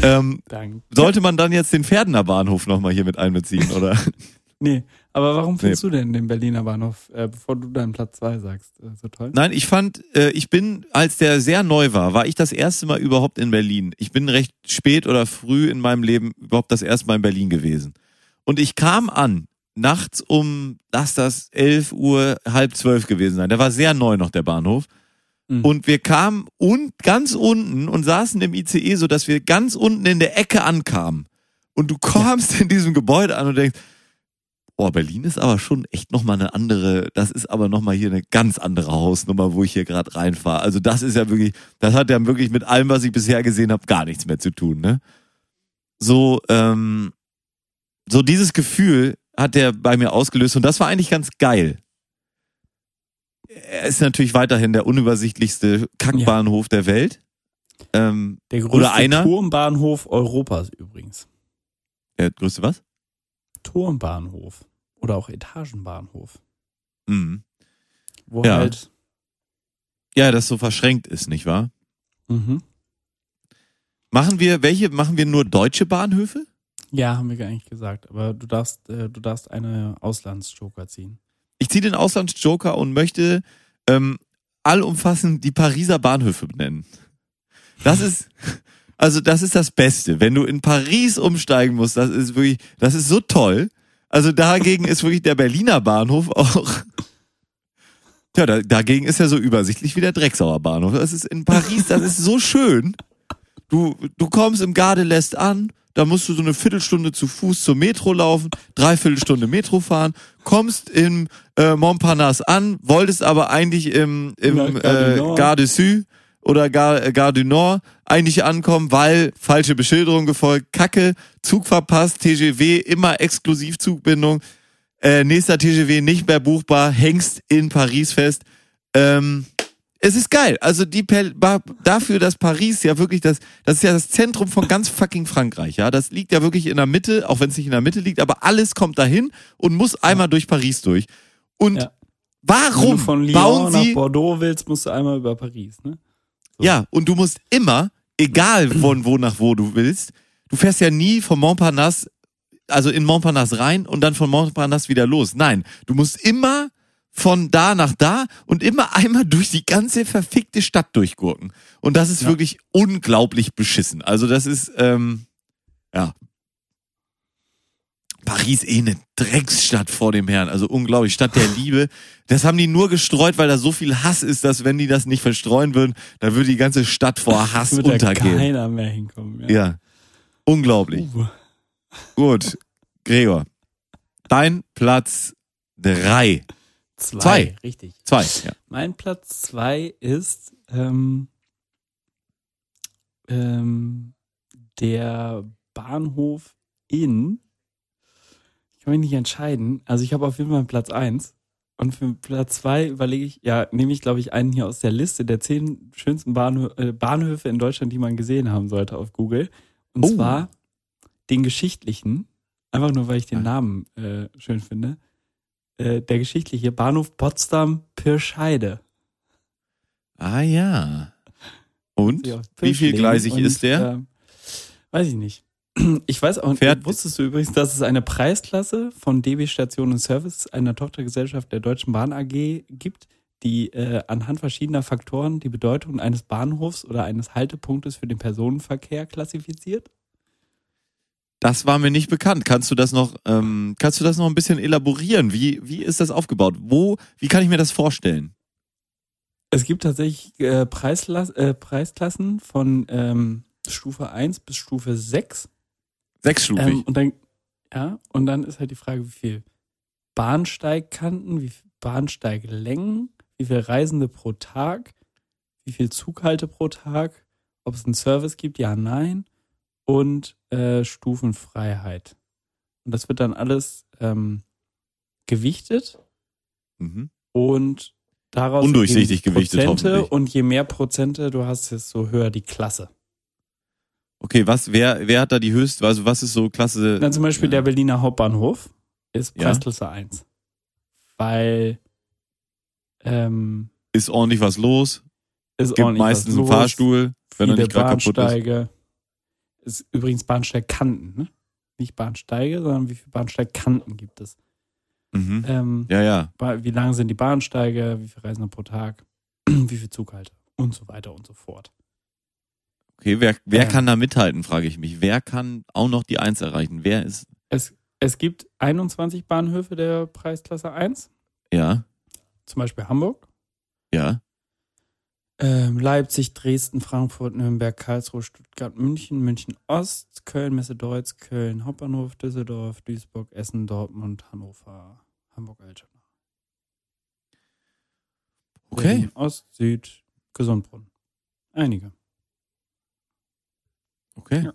ähm, Danke. Sollte man dann jetzt den Pferdener Bahnhof nochmal hier mit einbeziehen, oder? Nee, aber warum findest nee. du denn den Berliner Bahnhof, äh, bevor du deinen Platz zwei sagst, äh, so toll? Nein, ich fand, äh, ich bin, als der sehr neu war, war ich das erste Mal überhaupt in Berlin. Ich bin recht spät oder früh in meinem Leben überhaupt das erste Mal in Berlin gewesen. Und ich kam an, nachts um, lass das elf Uhr, halb zwölf gewesen sein. Der war sehr neu noch, der Bahnhof. Mhm. Und wir kamen un- ganz unten und saßen im I C E, sodass wir ganz unten in der Ecke ankamen. Und du kommst ja. in diesem Gebäude an und denkst, boah, Berlin ist aber schon echt nochmal eine andere, das ist aber nochmal hier eine ganz andere Hausnummer, wo ich hier gerade reinfahre. Also das ist ja wirklich, das hat ja wirklich mit allem, was ich bisher gesehen habe, gar nichts mehr zu tun, ne? So, ähm... So dieses Gefühl hat der bei mir ausgelöst und das war eigentlich ganz geil. Er ist natürlich weiterhin der unübersichtlichste Kackbahnhof ja. der Welt. Ähm, der größte oder einer. Turmbahnhof Europas übrigens. Der größte was? Turmbahnhof oder auch Etagenbahnhof. Mhm. Wo ja. halt... Ja, das so verschränkt ist, nicht wahr? Mhm. Machen wir, welche, machen wir nur deutsche Bahnhöfe? Ja, haben wir gar nicht gesagt, aber du darfst, äh, du darfst einen Auslandsjoker ziehen. Ich ziehe den Auslandsjoker und möchte ähm, allumfassend die Pariser Bahnhöfe benennen. Das ist, also das ist das Beste. Wenn du in Paris umsteigen musst, das ist wirklich, das ist so toll. Also dagegen ist wirklich der Berliner Bahnhof auch. Tja, da, dagegen ist er so übersichtlich wie der Drecksauer Bahnhof. Das ist in Paris, das ist so schön. Du, du kommst im Gare de l'Est an. Da musst du so eine Viertelstunde zu Fuß zur Metro laufen, dreiviertel Stunde Metro fahren, kommst im äh, Montparnasse an, wolltest aber eigentlich im, im äh, Gare du Sud oder Gare, Gare du Nord eigentlich ankommen, weil falsche Beschilderung gefolgt, Kacke, Zug verpasst, T G W, immer Exklusivzugbindung, äh, nächster T G W nicht mehr buchbar, hängst in Paris fest. Ähm, es ist geil. Also die Pel- dafür, dass Paris ja wirklich das, das ist ja das Zentrum von ganz fucking Frankreich, ja. Das liegt ja wirklich in der Mitte, auch wenn es nicht in der Mitte liegt, aber alles kommt dahin und muss einmal durch Paris durch. Und ja. Warum? Wenn du von Lyon bauen sie nach Bordeaux willst, musst du einmal über Paris, ne? So. Ja, und du musst immer, egal von wo nach wo du willst, du fährst ja nie von Montparnasse, also in Montparnasse rein und dann von Montparnasse wieder los. Nein, du musst immer von da nach da und immer einmal durch die ganze verfickte Stadt durchgurken. Und das ist ja. wirklich unglaublich beschissen. Also das ist, ähm, ja... Paris eh eine Drecksstadt vor dem Herrn, also unglaublich, Stadt der Liebe. Das haben die nur gestreut, weil da so viel Hass ist, dass wenn die das nicht verstreuen würden, dann würde die ganze Stadt vor Hass würde untergehen. Da keiner mehr hinkommen. Ja, ja. Unglaublich. Uh. Gut, Gregor, dein Platz drei. Zwei. zwei. Richtig. Zwei. Ja. Mein Platz zwei ist ähm, ähm, der Bahnhof in. Ich kann mich nicht entscheiden. Also ich habe auf jeden Fall Platz eins. Und für Platz zwei überlege ich, ja, nehme ich, glaube ich, einen hier aus der Liste der zehn schönsten Bahnhö- äh, Bahnhöfe in Deutschland, die man gesehen haben sollte auf Google. Und oh. zwar den geschichtlichen, einfach nur, weil ich den Namen äh, schön finde, äh, der geschichtliche Bahnhof Potsdam-Pirscheide. Ah ja. Und? Also wie vielgleisig und, ist der? Ähm, weiß ich nicht. Ich weiß auch, Pferd. Wusstest du übrigens, dass es eine Preisklasse von D B Station und Service, einer Tochtergesellschaft der Deutschen Bahn A G, gibt, die äh, anhand verschiedener Faktoren die Bedeutung eines Bahnhofs oder eines Haltepunktes für den Personenverkehr klassifiziert? Das war mir nicht bekannt. Kannst du das noch, ähm, kannst du das noch ein bisschen elaborieren? Wie, wie ist das aufgebaut? Wo, wie kann ich mir das vorstellen? Es gibt tatsächlich äh, Preisla- äh, Preisklassen von ähm, Stufe eins bis Stufe sechs. Sechsstufig. Ähm, und dann, ja, und dann ist halt die Frage, wie viel Bahnsteigkanten, wie viel Bahnsteiglängen, wie viel Reisende pro Tag, wie viel Zughalte pro Tag, ob es einen Service gibt, ja, nein, und äh, Stufenfreiheit. Und das wird dann alles ähm, gewichtet mhm. und daraus undurchsichtig gewichtet, Prozente, und je mehr Prozente du hast, desto höher die Klasse. Okay, was, wer, wer hat da die höchste, also was ist so Klasse? Dann zum Beispiel ja. der Berliner Hauptbahnhof ist Preisklasse ja. eins. Weil, ähm. Ist ordentlich was los. Ist es gibt ordentlich meistens was los, einen Fahrstuhl, wenn er nicht gerade kaputt ist. Ist übrigens Bahnsteigkanten, ne? Nicht Bahnsteige, sondern wie viele Bahnsteigkanten gibt es? Mhm. Ähm, ja, ja. Wie lang sind die Bahnsteige? Wie viele Reisende pro Tag? Wie viel Zughalte? Und so weiter und so fort. Okay, wer, wer ja. kann da mithalten, frage ich mich. Wer kann auch noch die eins erreichen? Wer ist? Es, es gibt einundzwanzig Bahnhöfe der Preisklasse eins. Ja. Zum Beispiel Hamburg. Ja. Ähm, Leipzig, Dresden, Frankfurt, Nürnberg, Karlsruhe, Stuttgart, München, München Ost, Köln, Messe-Deutz, Köln, Hauptbahnhof, Düsseldorf, Duisburg, Essen, Dortmund, Hannover, Hamburg-Altona. Okay. München Ost, Süd, Gesundbrunnen. Einige. Okay. Ja.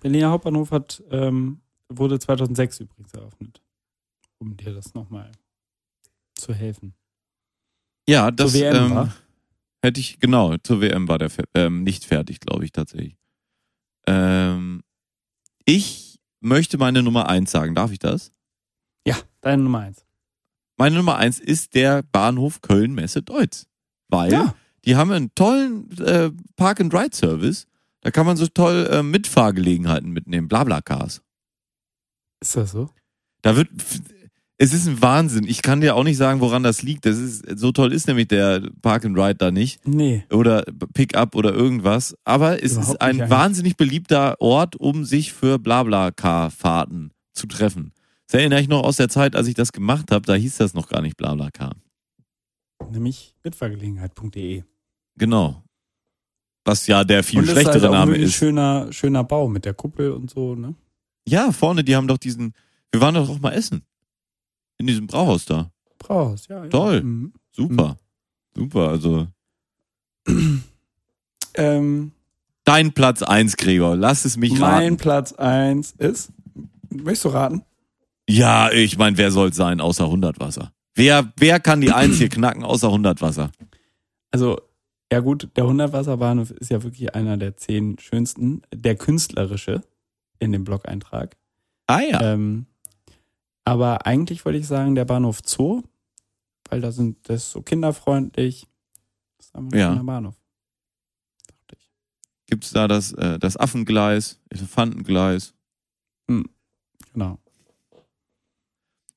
Berliner Hauptbahnhof hat, ähm, wurde zweitausendsechs übrigens eröffnet, um dir das nochmal zu helfen. Ja, das zur W M ähm, war. hätte ich, genau, zur W M war der ähm, nicht fertig, glaube ich, tatsächlich. Ähm, ich möchte meine Nummer eins sagen, darf ich das? Ja, deine Nummer eins. Meine Nummer eins ist der Bahnhof Köln-Messe-Deutz, weil ja. die haben einen tollen äh, Park-and-Ride-Service. Da kann man so toll äh, Mitfahrgelegenheiten mitnehmen, Blabla-Cars. Ist das so? Da wird, es ist ein Wahnsinn. Ich kann dir auch nicht sagen, woran das liegt. Das ist, so toll ist nämlich der Park and Ride da nicht. Nee. Oder Pick-up oder irgendwas. Aber es Überhaupt ist ein nicht, wahnsinnig beliebter Ort, um sich für Blabla-Car-Fahrten zu treffen. Das erinnere ich noch aus der Zeit, als ich das gemacht habe. Da hieß das noch gar nicht Blabla-Car. Nämlich mitfahrgelegenheit punkt de. Genau. Was ja der viel schlechtere halt Name ist. Schöner, schöner Bau mit der Kuppel und so, ne? Ja, vorne, die haben doch diesen, wir waren doch auch mal essen. In diesem Brauhaus da. Brauhaus, ja. ja. Toll. Mhm. Super. Mhm. Super, also. ähm, Dein Platz eins, Gregor. Lass es mich raten. Mein Platz eins ist... Möchtest du raten? Ja, ich meine, wer soll es sein außer hundertwasser? Wer, wer kann die eins hier knacken außer hundertwasser? Also, ja gut, der hundertwasserbahnhof ist ja wirklich einer der zehn schönsten. Der künstlerische in dem Blog-Eintrag. Ah ja. Ähm, aber eigentlich wollte ich sagen, der Bahnhof Zoo, weil da sind das ist so kinderfreundlich. Das ist einfach ein ja. schöner Bahnhof. Dachte ich. Gibt's da das, äh, das Affengleis, Elefantengleis? Hm. Genau.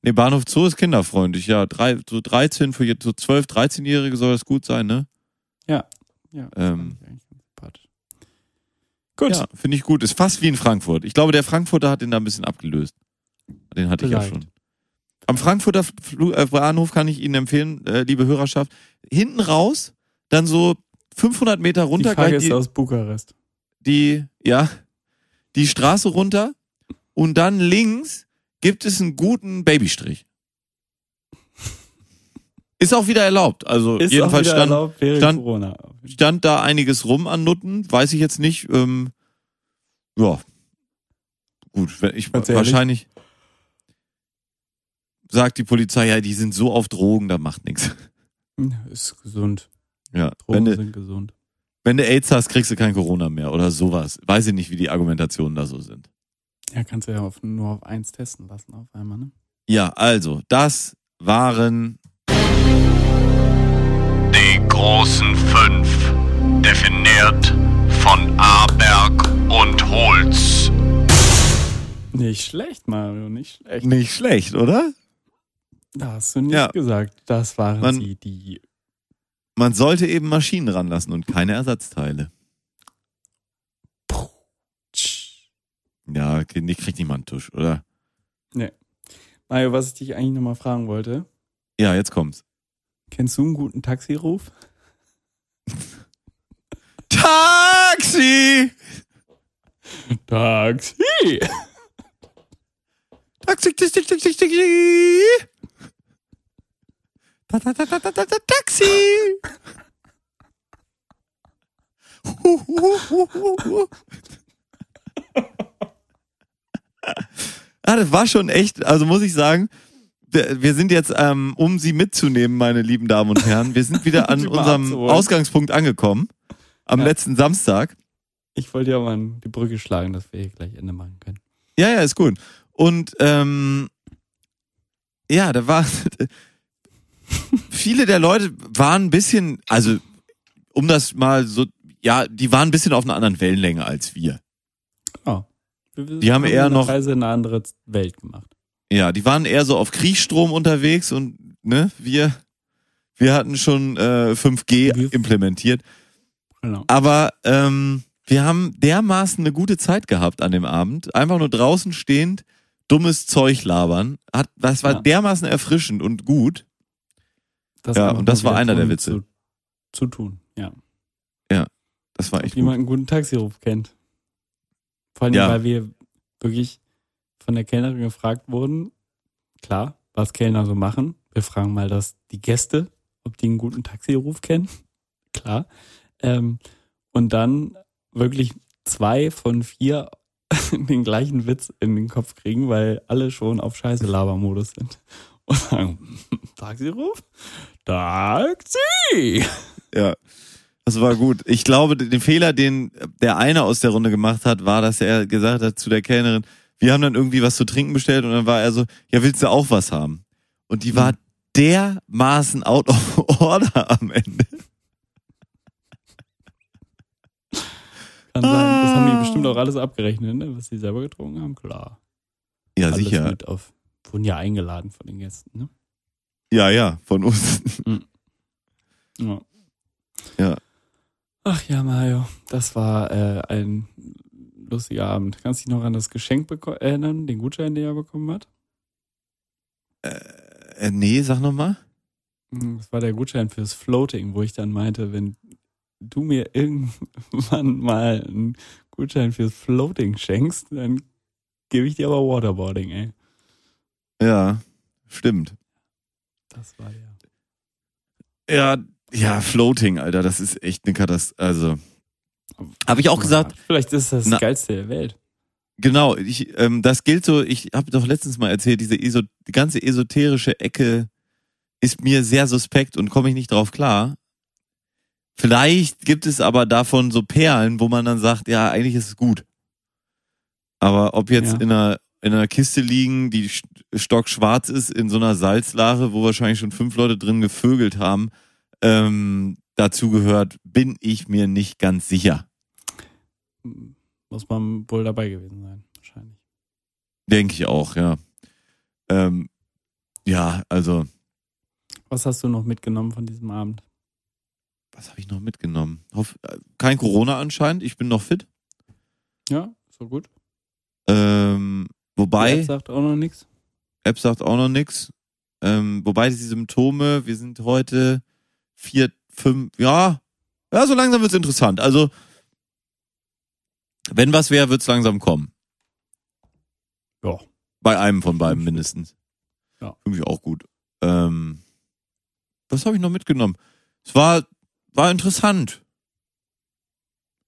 Nee, Bahnhof Zoo ist kinderfreundlich, ja. Drei, so dreizehn, für so zwölf-, dreizehnjährige soll das gut sein, ne? Ja. Ja. Ähm, gut. Ja, finde ich gut. Ist fast wie in Frankfurt. Ich glaube, der Frankfurter hat den da ein bisschen abgelöst. Den hatte Vielleicht. ich ja schon. Am Frankfurter Flug, äh, Bahnhof kann ich Ihnen empfehlen, äh, liebe Hörerschaft, hinten raus, dann so fünfhundert Meter runter. Die Frage ist die, aus Bukarest. Die, ja, die Straße runter und dann links gibt es einen guten Babystrich. Ist auch wieder erlaubt. Also ist jedenfalls auch wieder stand, erlaubt während stand, Corona. Stand da einiges rum an Nutten, weiß ich jetzt nicht. Ähm, ja, gut, wenn ich wahrscheinlich sagt die Polizei, ja, die sind so auf Drogen, da macht nichts. Ist gesund. Ja, Drogen de, sind gesund. Wenn du AIDS hast, kriegst du kein Corona mehr oder sowas. Weiß ich nicht, wie die Argumentationen da so sind. Ja, kannst du ja auf, nur auf eins testen lassen auf einmal, ne? Ja, also, das waren die großen fünf, definiert von Aberg und Holz. Nicht schlecht, Mario, nicht schlecht. Nicht schlecht, oder? Da hast du nicht ja. gesagt, das waren man, sie, die... Man sollte eben Maschinen ranlassen und keine Ersatzteile. Ja, kriegt niemand einen Tusch, oder? Nee. Mario, was ich dich eigentlich nochmal fragen wollte. Ja, jetzt kommt's. Kennst du einen guten Taxiruf? Taxi! Taxi! Taxi, Taxi, Taxi, Taxi! Taxi! Ah, das war schon echt, also muss ich sagen, wir sind jetzt, ähm, um Sie mitzunehmen, meine lieben Damen und Herren, wir sind wieder an unserem Ausgangspunkt angekommen, am ja. letzten Samstag. Ich wollte ja mal die Brücke schlagen, dass wir hier gleich Ende machen können. Ja, ja, ist gut. Und ähm, ja, da war viele der Leute waren ein bisschen, also um das mal so, ja, die waren ein bisschen auf einer anderen Wellenlänge als wir. Oh. Wir die haben eher eine noch Reise in eine andere Welt gemacht. Ja, die waren eher so auf Kriechstrom unterwegs und ne, wir wir hatten schon äh, fünf G implementiert. Genau. Aber ähm, wir haben dermaßen eine gute Zeit gehabt an dem Abend, einfach nur draußen stehend dummes Zeug labern. Hat das war ja. dermaßen erfrischend und gut. Das ja, und das war einer der Witze. Zu, zu tun, ja. Ja, das war echt. Ob jemand einen guten Taxiruf kennt. Vor allem, ja. weil wir wirklich von der Kellnerin gefragt wurden, klar, was Kellner so machen. Wir fragen mal das, die Gäste, ob die einen guten Taxiruf kennen. Klar. Ähm, und dann wirklich zwei von vier den gleichen Witz in den Kopf kriegen, weil alle schon auf Scheiße-Laber-Modus sind. Und sagen, Taxiruf? Taxi! Ja. Das war gut. Ich glaube, den Fehler, den der eine aus der Runde gemacht hat, war, dass er gesagt hat zu der Kellnerin, wir haben dann irgendwie was zu trinken bestellt und dann war er so, ja, willst du auch was haben? Und die war dermaßen out of order am Ende. Kann sein. Ah. Das haben die bestimmt auch alles abgerechnet, ne? Was sie selber getrunken haben, klar. Ja, alles sicher. Mit auf, wurden ja eingeladen von den Gästen, ne? Ja, ja, von uns. Mhm. Ja. Ja. Ach ja, Mario, das war äh, ein lustiger Abend. Kannst du dich noch an das Geschenk beko- erinnern, den Gutschein, den er bekommen hat? Äh, nee, sag nochmal. Das war der Gutschein fürs Floating, wo ich dann meinte, wenn du mir irgendwann mal einen Gutschein fürs Floating schenkst, dann gebe ich dir aber Waterboarding, ey. Ja, stimmt. Das war der. Ja, Ja, Floating, Alter, das ist echt eine Katastrophe. Also, Habe ich auch gesagt. Ja, vielleicht ist das das na, Geilste der Welt. Genau, ich, ähm, das gilt so, ich habe doch letztens mal erzählt, diese Eso, die ganze esoterische Ecke ist mir sehr suspekt und komme ich nicht drauf klar. Vielleicht gibt es aber davon so Perlen, wo man dann sagt, ja, eigentlich ist es gut. Aber ob jetzt ja. in einer in einer Kiste liegen, die stockschwarz ist, in so einer Salzlache, wo wahrscheinlich schon fünf Leute drin gevögelt haben, ähm, dazu gehört, bin ich mir nicht ganz sicher. Muss man wohl dabei gewesen sein, wahrscheinlich. Denke ich auch, ja. Ähm, ja, also. Was hast du noch mitgenommen von diesem Abend? Was habe ich noch mitgenommen? Kein Corona anscheinend, ich bin noch fit. Ja, so gut. Ähm, wobei. Die App sagt auch noch nichts. App sagt auch noch nichts. Ähm, wobei die Symptome, wir sind heute vier, fünf, ja, ja, so langsam wird's interessant. Also, wenn was wäre, wird's langsam kommen. Ja. Bei einem von beiden mindestens. Ja. Finde ich auch gut. Ähm, was habe ich noch mitgenommen? Es war, war interessant.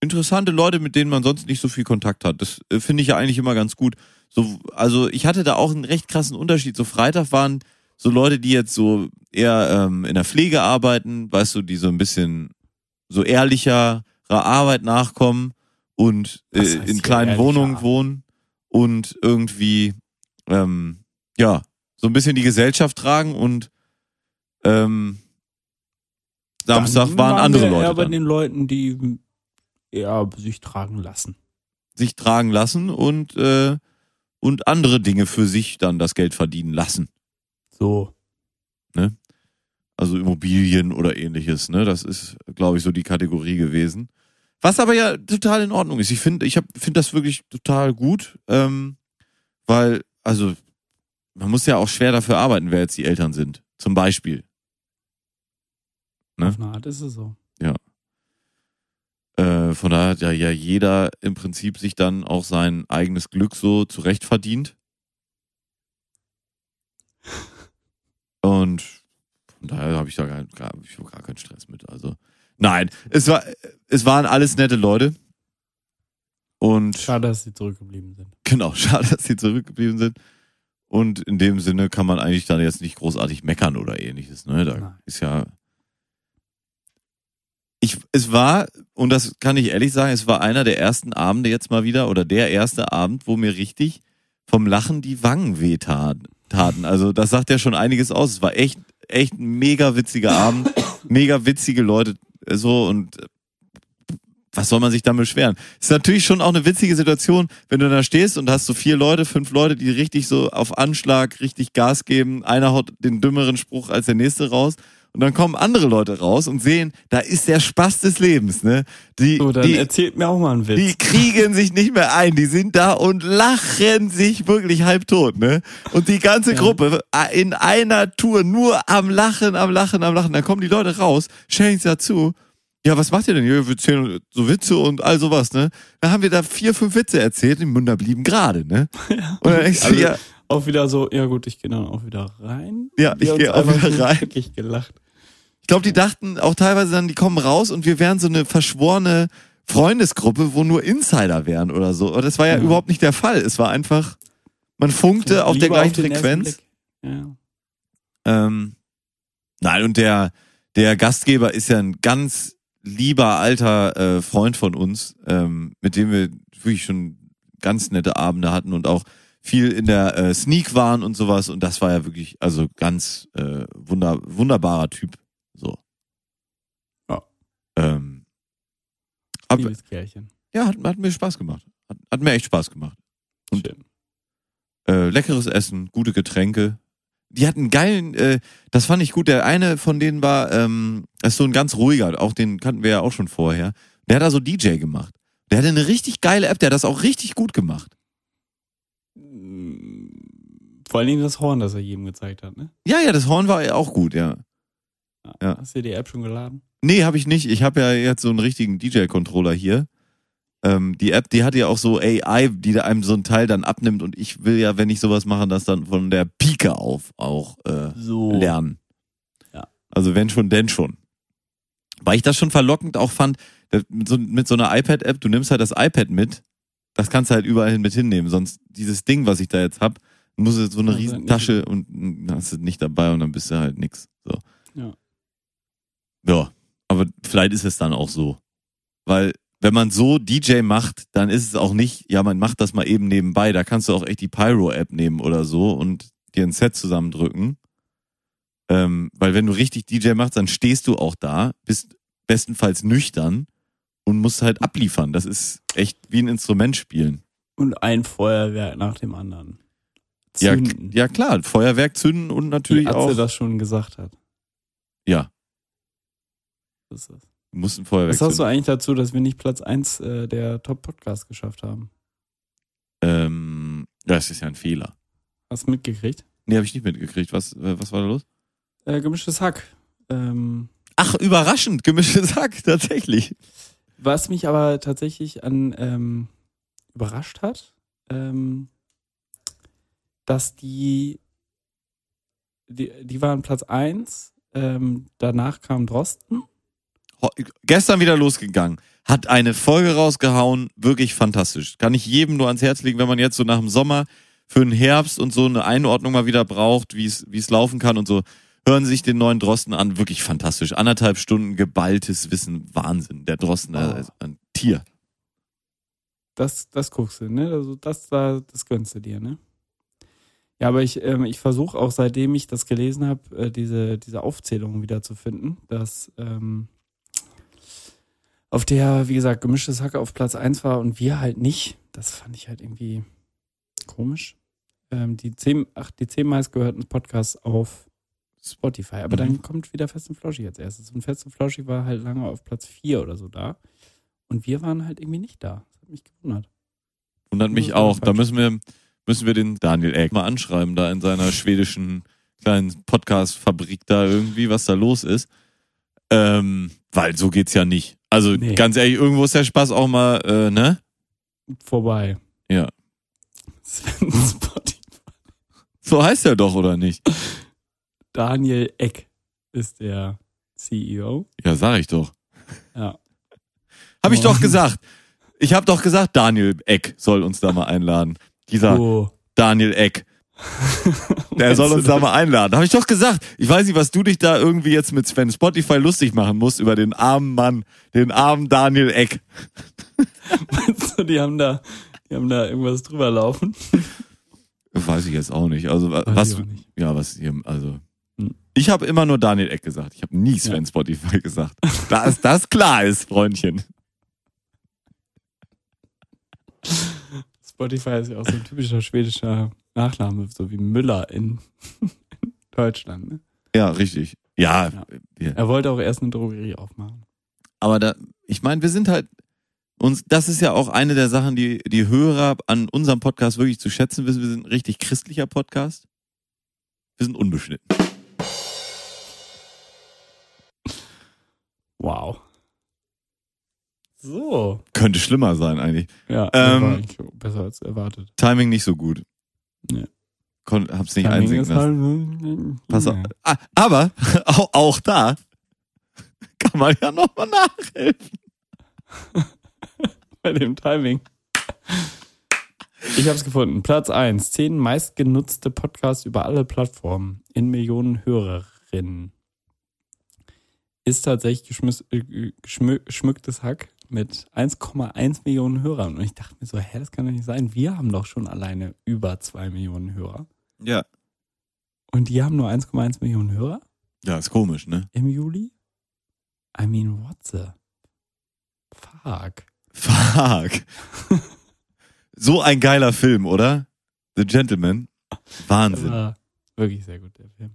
Interessante Leute, mit denen man sonst nicht so viel Kontakt hat. Das äh, finde ich ja eigentlich immer ganz gut. So, also ich hatte da auch einen recht krassen Unterschied. So Freitag waren so Leute, die jetzt so eher ähm, in der Pflege arbeiten, weißt du, die so ein bisschen so ehrlicherer Arbeit nachkommen und äh, in kleinen Wohnungen wohnen und irgendwie ähm, ja, so ein bisschen die Gesellschaft tragen und ähm, Samstag waren, waren andere Leute. Ja, bei den Leuten, die ja, sich tragen lassen. Sich tragen lassen und, äh, und andere Dinge für sich dann das Geld verdienen lassen. So. Ne? Also Immobilien oder ähnliches, ne? Das ist, glaube ich, so die Kategorie gewesen. Was aber ja total in Ordnung ist. Ich finde, ich hab, finde das wirklich total gut, ähm, weil, also, man muss ja auch schwer dafür arbeiten, wer jetzt die Eltern sind. Zum Beispiel. Ne? Auf eine Art ist es so. Ja. Äh, von daher hat ja, ja jeder im Prinzip sich dann auch sein eigenes Glück so zurecht verdient. Und von daher habe ich da gar, gar, ich hab gar keinen Stress mit. Also, nein, es war, es waren alles nette Leute. Und schade, dass sie zurückgeblieben sind. Genau, schade, dass sie zurückgeblieben sind. Und in dem Sinne kann man eigentlich dann jetzt nicht großartig meckern oder ähnliches. Ne? Da nein. ist ja. Ich, es war, und das kann ich ehrlich sagen, es war einer der ersten Abende jetzt mal wieder, oder der erste Abend, wo mir richtig vom Lachen die Wangen wehtaten. Also das sagt ja schon einiges aus. Es war echt, echt ein mega witziger Abend, mega witzige Leute so, und was soll man sich dann beschweren? Ist natürlich schon auch eine witzige Situation, wenn du da stehst und hast so vier Leute, fünf Leute, die richtig so auf Anschlag richtig Gas geben. Einer haut den dümmeren Spruch als der nächste raus. Und dann kommen andere Leute raus und sehen, da ist der Spaß des Lebens, ne? Die, so, dann die, erzählt mir auch mal einen Witz. Die kriegen sich nicht mehr ein, die sind da und lachen sich wirklich halbtot, ne? Und die ganze ja. Gruppe in einer Tour nur am Lachen, am Lachen, am Lachen. Dann kommen die Leute raus, stellen sich dazu, ja, was macht ihr denn hier? Wir erzählen so Witze und all sowas, ne? Dann haben wir da vier, fünf Witze erzählt, die Münder blieben gerade, ne? Ja. Und dann denkst du, also, ja. Auch wieder so, ja gut, ich gehe dann auch wieder rein. Ja, ich gehe auch wieder rein. Wirklich gelacht. Ich glaube, die dachten auch teilweise dann, die kommen raus und wir wären so eine verschworene Freundesgruppe, wo nur Insider wären oder so. Aber das war ja, ja. überhaupt nicht der Fall. Es war einfach, man funkte ja, auf der gleichen auf Frequenz. Ja. Ähm, nein, und der, der Gastgeber ist ja ein ganz lieber alter äh, Freund von uns, ähm, mit dem wir wirklich schon ganz nette Abende hatten und auch viel in der äh, Sneak waren und sowas, und das war ja wirklich, also ganz äh, wunder, wunderbarer Typ. So. Ja. Ähm, ab, Liebes Kerlchen. Ja, hat, hat mir Spaß gemacht. Hat, hat mir echt Spaß gemacht. Und, schön. Äh, leckeres Essen, gute Getränke. Die hatten geilen, äh, das fand ich gut, der eine von denen war, ähm, ist so ein ganz ruhiger, auch den kannten wir ja auch schon vorher. Der hat da so D J gemacht. Der hatte eine richtig geile App, der hat das auch richtig gut gemacht. Vor allen Dingen das Horn, das er jedem gezeigt hat, ne? Ja, ja, das Horn war ja auch gut, ja. ja, ja. Hast du die App schon geladen? Nee, hab ich nicht. Ich habe ja jetzt so einen richtigen D J-Controller hier. Ähm, die App, die hat ja auch so A I, die da einem so einen Teil dann abnimmt, und ich will ja, wenn ich sowas mache, das dann von der Pike auf auch äh, so. lernen. Ja. Also wenn schon, denn schon. Weil ich das schon verlockend auch fand, mit so, mit so einer iPad-App, du nimmst halt das iPad mit, das kannst du halt überall hin mit hinnehmen. Sonst dieses Ding, was ich da jetzt hab, muss so eine riesen Tasche und hast du nicht dabei und dann bist du halt nix. So. Ja. Ja, aber vielleicht ist es dann auch so. Weil wenn man so D J macht, dann ist es auch nicht, ja, man macht das mal eben nebenbei. Da kannst du auch echt die Pyro-App nehmen oder so und dir ein Set zusammendrücken. Ähm, weil wenn du richtig D J machst, dann stehst du auch da, bist bestenfalls nüchtern und musst halt abliefern. Das ist echt wie ein Instrument spielen. Und ein Feuerwerk nach dem anderen. Zünden. Ja, ja klar, Feuerwerk zünden und natürlich auch... Wie Atze das schon gesagt hat. Ja. Das ist du musst ein Feuerwerk Was sagst zünden. Du eigentlich dazu, dass wir nicht Platz eins äh, der Top-Podcasts geschafft haben? Ähm, das ist ja ein Fehler. Hast du mitgekriegt? Nee, habe ich nicht mitgekriegt. Was, äh, was war da los? Äh, gemischtes Hack. Ähm, Ach, überraschend, gemischtes Hack, tatsächlich. Was mich aber tatsächlich an ähm, überrascht hat, ähm, dass die, die, die waren Platz eins, ähm, danach kam Drosten. Gestern wieder losgegangen, hat eine Folge rausgehauen, wirklich fantastisch. Kann ich jedem nur ans Herz legen, wenn man jetzt so nach dem Sommer für den Herbst und so eine Einordnung mal wieder braucht, wie es wie es laufen kann und so. Hören Sie sich den neuen Drosten an, wirklich fantastisch. Anderthalb Stunden geballtes Wissen, Wahnsinn. Der Drosten, oh. ist ein Tier. Das, das guckst du, ne? Also das da, das gönnst du dir, ne? Ja, aber ich, ähm, ich versuche auch, seitdem ich das gelesen habe, äh, diese, diese Aufzählung wieder zu finden, dass ähm, auf der, wie gesagt, gemischtes Hack auf Platz eins war und wir halt nicht. Das fand ich halt irgendwie komisch. Ähm, die zehn, ach, die zehn meistgehörten Podcasts auf Spotify. Aber mhm. dann kommt wieder Fest und Flauschig als erstes. Und Fest und Flauschig war halt lange auf Platz vier oder so da. Und wir waren halt irgendwie nicht da. Das hat mich gewundert. Wundert mich auch. Da müssen wir, müssen wir den Daniel Eck mal anschreiben, da in seiner schwedischen kleinen Podcast-Fabrik da irgendwie, was da los ist. Ähm, weil so geht's ja nicht. Also nee. Ganz ehrlich, irgendwo ist der Spaß auch mal, äh, ne? Vorbei. Ja. Spotify. So heißt er doch, oder nicht? Daniel Eck ist der C E O. Ja, sag ich doch. Ja. Hab ich doch gesagt. Ich hab doch gesagt, Daniel Eck soll uns da mal einladen. Dieser oh. Daniel Eck. Der soll uns da mal einladen. Hab ich doch gesagt. Ich weiß nicht, was du dich da irgendwie jetzt mit Sven Spotify lustig machen musst über den armen Mann, den armen Daniel Eck. Meinst du, die haben da, die haben da irgendwas drüber laufen? Weiß ich jetzt auch nicht. Also weiß was, nicht. Ja, was hier, also. Ich habe immer nur Daniel Eck gesagt. Ich habe nie Sven ja. Spotify gesagt. Da ist das klar ist, Freundchen. Spotify ist ja auch so ein typischer schwedischer Nachname, so wie Müller in, in Deutschland. Ne? Ja, richtig. Ja, ja. ja. Er wollte auch erst eine Drogerie aufmachen. Aber da, ich meine, wir sind halt, und das ist ja auch eine der Sachen, die die Hörer an unserem Podcast wirklich zu schätzen wissen. Wir sind ein richtig christlicher Podcast. Wir sind unbeschnitten. Wow. So. Könnte schlimmer sein eigentlich. Ja, ähm, war eigentlich besser als erwartet. Timing nicht so gut. Nee. Kon- hab's nicht Timing einsehen lassen. Halt, Pass nee. auf. Aber auch, auch da kann man ja nochmal nachhelfen. Bei dem Timing. Ich hab's gefunden. Platz eins. zehn meistgenutzte Podcasts über alle Plattformen in Millionen Hörerinnen. Ist tatsächlich geschmü- geschmü- geschmücktes Hack mit eins Komma eins Millionen Hörern. Und ich dachte mir so, hä, das kann doch nicht sein. Wir haben doch schon alleine über zwei Millionen Hörer. Ja. Und die haben nur eins Komma eins Millionen Hörer? Ja, ist komisch, ne? Im Juli? I mean, what the... Fuck. Fuck. So ein geiler Film, oder? The Gentleman. Wahnsinn. War wirklich sehr gut, der Film.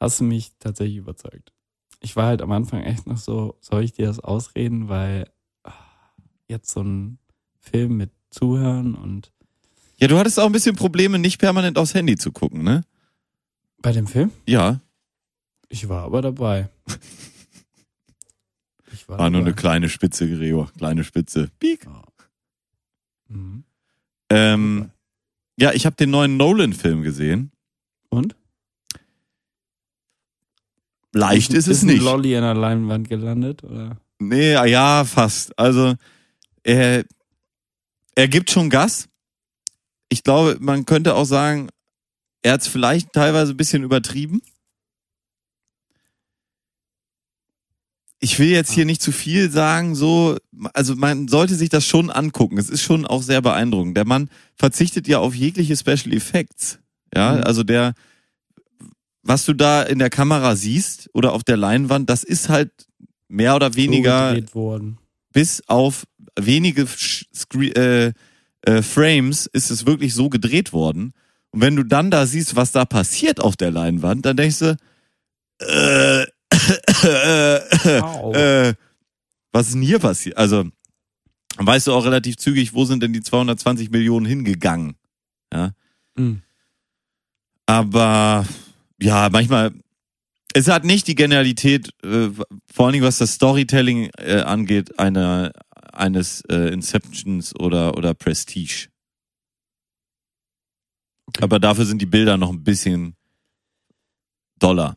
Hast du mich tatsächlich überzeugt. Ich war halt am Anfang echt noch so, soll ich dir das ausreden, weil jetzt so ein Film mit Zuhören und... Ja, du hattest auch ein bisschen Probleme, nicht permanent aufs Handy zu gucken, ne? Bei dem Film? Ja. Ich war aber dabei. Ich war war nur eine kleine Spitze, Gregor. Kleine Spitze. Piek. Oh. Mhm. Ähm, ja, ich habe den neuen Nolan-Film gesehen. Und? Leicht ist, ist es nicht. Ist ein Lolli an der Leinwand gelandet? Oder? Nee, ja, fast. Also, er, er gibt schon Gas. Ich glaube, man könnte auch sagen, er hat es vielleicht teilweise ein bisschen übertrieben. Ich will jetzt hier nicht zu viel sagen, so, also man sollte sich das schon angucken. Es ist schon auch sehr beeindruckend. Der Mann verzichtet ja auf jegliche Special Effects. Ja, mhm. Also der, was du da in der Kamera siehst oder auf der Leinwand, das ist halt mehr oder weniger worden. Bis auf wenige Scre- äh, äh, Frames ist es wirklich so gedreht worden. Und wenn du dann da siehst, was da passiert auf der Leinwand, dann denkst du, äh, wow. äh, was ist denn hier passiert? Also, dann weißt du auch relativ zügig, wo sind denn die zweihundertzwanzig Millionen hingegangen? Ja. Mhm. Aber, ja, manchmal, es hat nicht die Genialität, äh, vor allen Dingen was das Storytelling äh, angeht, einer, eines äh, Inceptions oder, oder Prestige. Okay. Aber dafür sind die Bilder noch ein bisschen doller.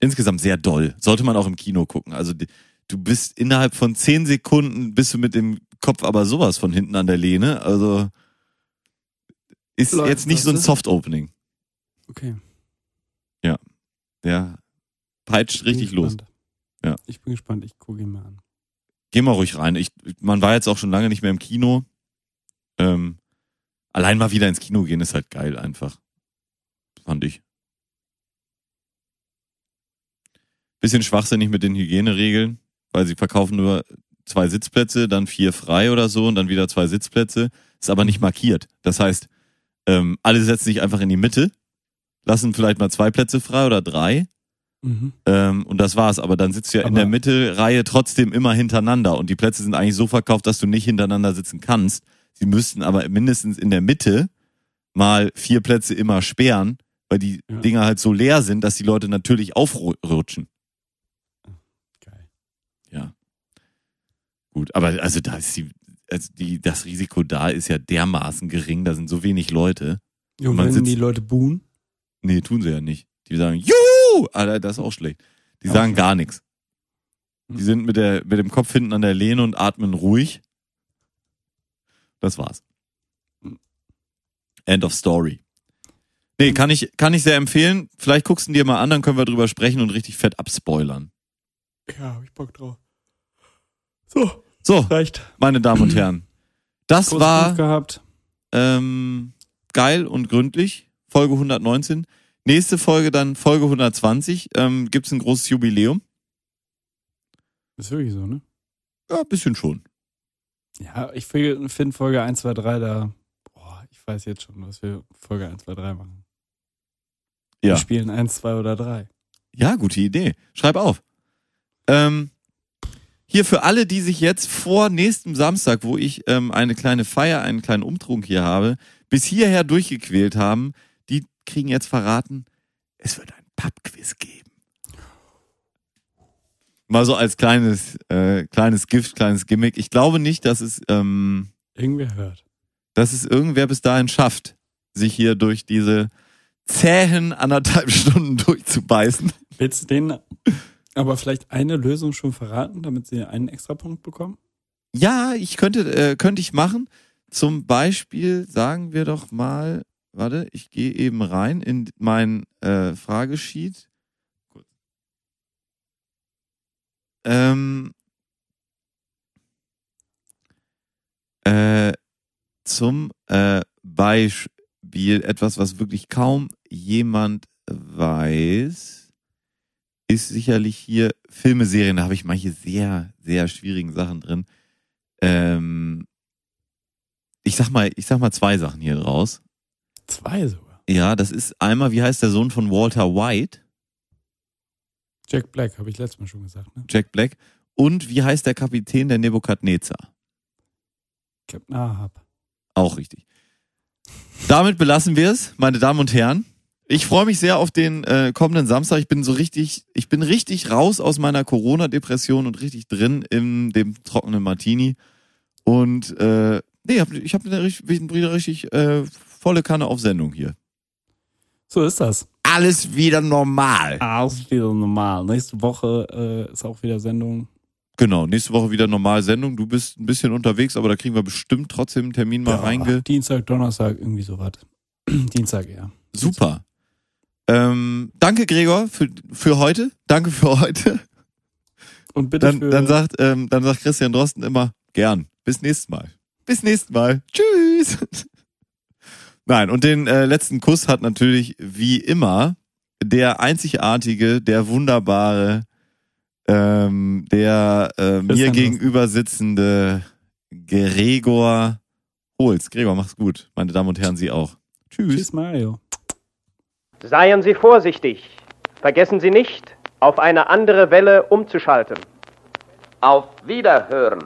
Insgesamt sehr doll. Sollte man auch im Kino gucken. Also du bist innerhalb von zehn Sekunden bist du mit dem Kopf aber sowas von hinten an der Lehne. Also ist Leute, jetzt nicht so ein Soft-Opening. Okay. Ja. Der peitscht richtig los. Ja. Ich bin gespannt. Ich gucke ihn mal an. Geh mal ruhig rein. Ich, man war jetzt auch schon lange nicht mehr im Kino. Ähm, allein mal wieder ins Kino gehen ist halt geil einfach. Fand ich. Bisschen schwachsinnig mit den Hygieneregeln, weil sie verkaufen nur zwei Sitzplätze, dann vier frei oder so und dann wieder zwei Sitzplätze. Ist aber nicht markiert. Das heißt, ähm, alle setzen sich einfach in die Mitte, lassen vielleicht mal zwei Plätze frei oder drei. Mhm. Ähm, und das war's. Aber dann sitzt du ja aber in der Mittelreihe trotzdem immer hintereinander. Und die Plätze sind eigentlich so verkauft, dass du nicht hintereinander sitzen kannst. Sie müssten aber mindestens in der Mitte mal vier Plätze immer sperren, weil die ja. Dinger halt so leer sind, dass die Leute natürlich aufrutschen. Ja. Gut, aber also da ist die, also die, das Risiko da ist ja dermaßen gering, da sind so wenig Leute. Jo, und wenn sitzt, die Leute buhen? Nee, tun sie ja nicht. Die sagen, juhu! Alter, das ist auch schlecht. Die ja, sagen okay. Gar nichts. Die sind mit der, mit dem Kopf hinten an der Lehne und atmen ruhig. Das war's. End of story. Nee, kann ich, kann ich sehr empfehlen. Vielleicht guckst du dir mal an, dann können wir drüber sprechen und richtig fett abspoilern. Ja, hab ich Bock drauf. So, so reicht. Meine Damen und Herren. Das Groß war gehabt. Ähm, geil und gründlich. Folge hundertneunzehn. Nächste Folge dann Folge hundertzwanzig. Ähm, gibt's ein großes Jubiläum? Ist wirklich so, ne? Ja, ein bisschen schon. Ja, ich finde Folge eins, zwei, drei da. Boah, ich weiß jetzt schon, was wir Folge eins, zwei, drei machen. Ja. Wir spielen eins, zwei oder drei. Ja, gute Idee. Schreib auf. Ähm, hier für alle, die sich jetzt vor nächstem Samstag, wo ich ähm, eine kleine Feier, einen kleinen Umtrunk hier habe, bis hierher durchgequält haben, die kriegen jetzt verraten, es wird ein Pub-Quiz geben. Mal so als kleines, äh, kleines Gift, kleines Gimmick. Ich glaube nicht, dass es ähm, irgendwer hört. Dass es irgendwer bis dahin schafft, sich hier durch diese zähen anderthalb Stunden durchzubeißen. Willst du den... Aber vielleicht eine Lösung schon verraten, damit sie einen Extrapunkt bekommen? Ja, ich könnte, äh, könnte ich machen. Zum Beispiel sagen wir doch mal, warte, ich gehe eben rein in mein äh, Fragesheet. Ähm, äh, zum äh, Beispiel etwas, was wirklich kaum jemand weiß. Ist sicherlich hier Filme, Serien, da habe ich manche sehr, sehr schwierigen Sachen drin. Ähm, ich sag mal, ich sag mal zwei Sachen hier draus. Zwei sogar? Ja, das ist einmal, wie heißt der Sohn von Walter White? Jack Black, habe ich letztes Mal schon gesagt. Ne? Jack Black. Und wie heißt der Kapitän der Nebukadnezar? Captain Ahab. Auch richtig. Damit belassen wir es, meine Damen und Herren. Ich freue mich sehr auf den äh, kommenden Samstag. Ich bin so richtig, ich bin richtig raus aus meiner Corona-Depression und richtig drin in dem trockenen Martini. Und äh, nee, hab, ich habe wieder richtig äh, volle Kanne auf Sendung hier. So ist das. Alles wieder normal. Alles wieder normal. Nächste Woche äh, ist auch wieder Sendung. Genau, nächste Woche wieder normal Sendung. Du bist ein bisschen unterwegs, aber da kriegen wir bestimmt trotzdem einen Termin mal ja, reinge... Dienstag, Donnerstag, irgendwie sowas. Dienstag, ja. Super. Ähm, danke, Gregor, für, für heute. Danke für heute. Und bitte dann, für... Dann sagt, ähm, dann sagt Christian Drosten immer, gern. Bis nächstes Mal. Bis nächstes Mal. Tschüss. Nein, und den äh, letzten Kuss hat natürlich, wie immer, der einzigartige, der wunderbare... Ähm, der äh, mir gegenüber sitzende Gregor Holz. Gregor, mach's gut. Meine Damen und Herren, Sie auch. Tschüss. Tschüss, Mario. Seien Sie vorsichtig. Vergessen Sie nicht, auf eine andere Welle umzuschalten. Auf Wiederhören.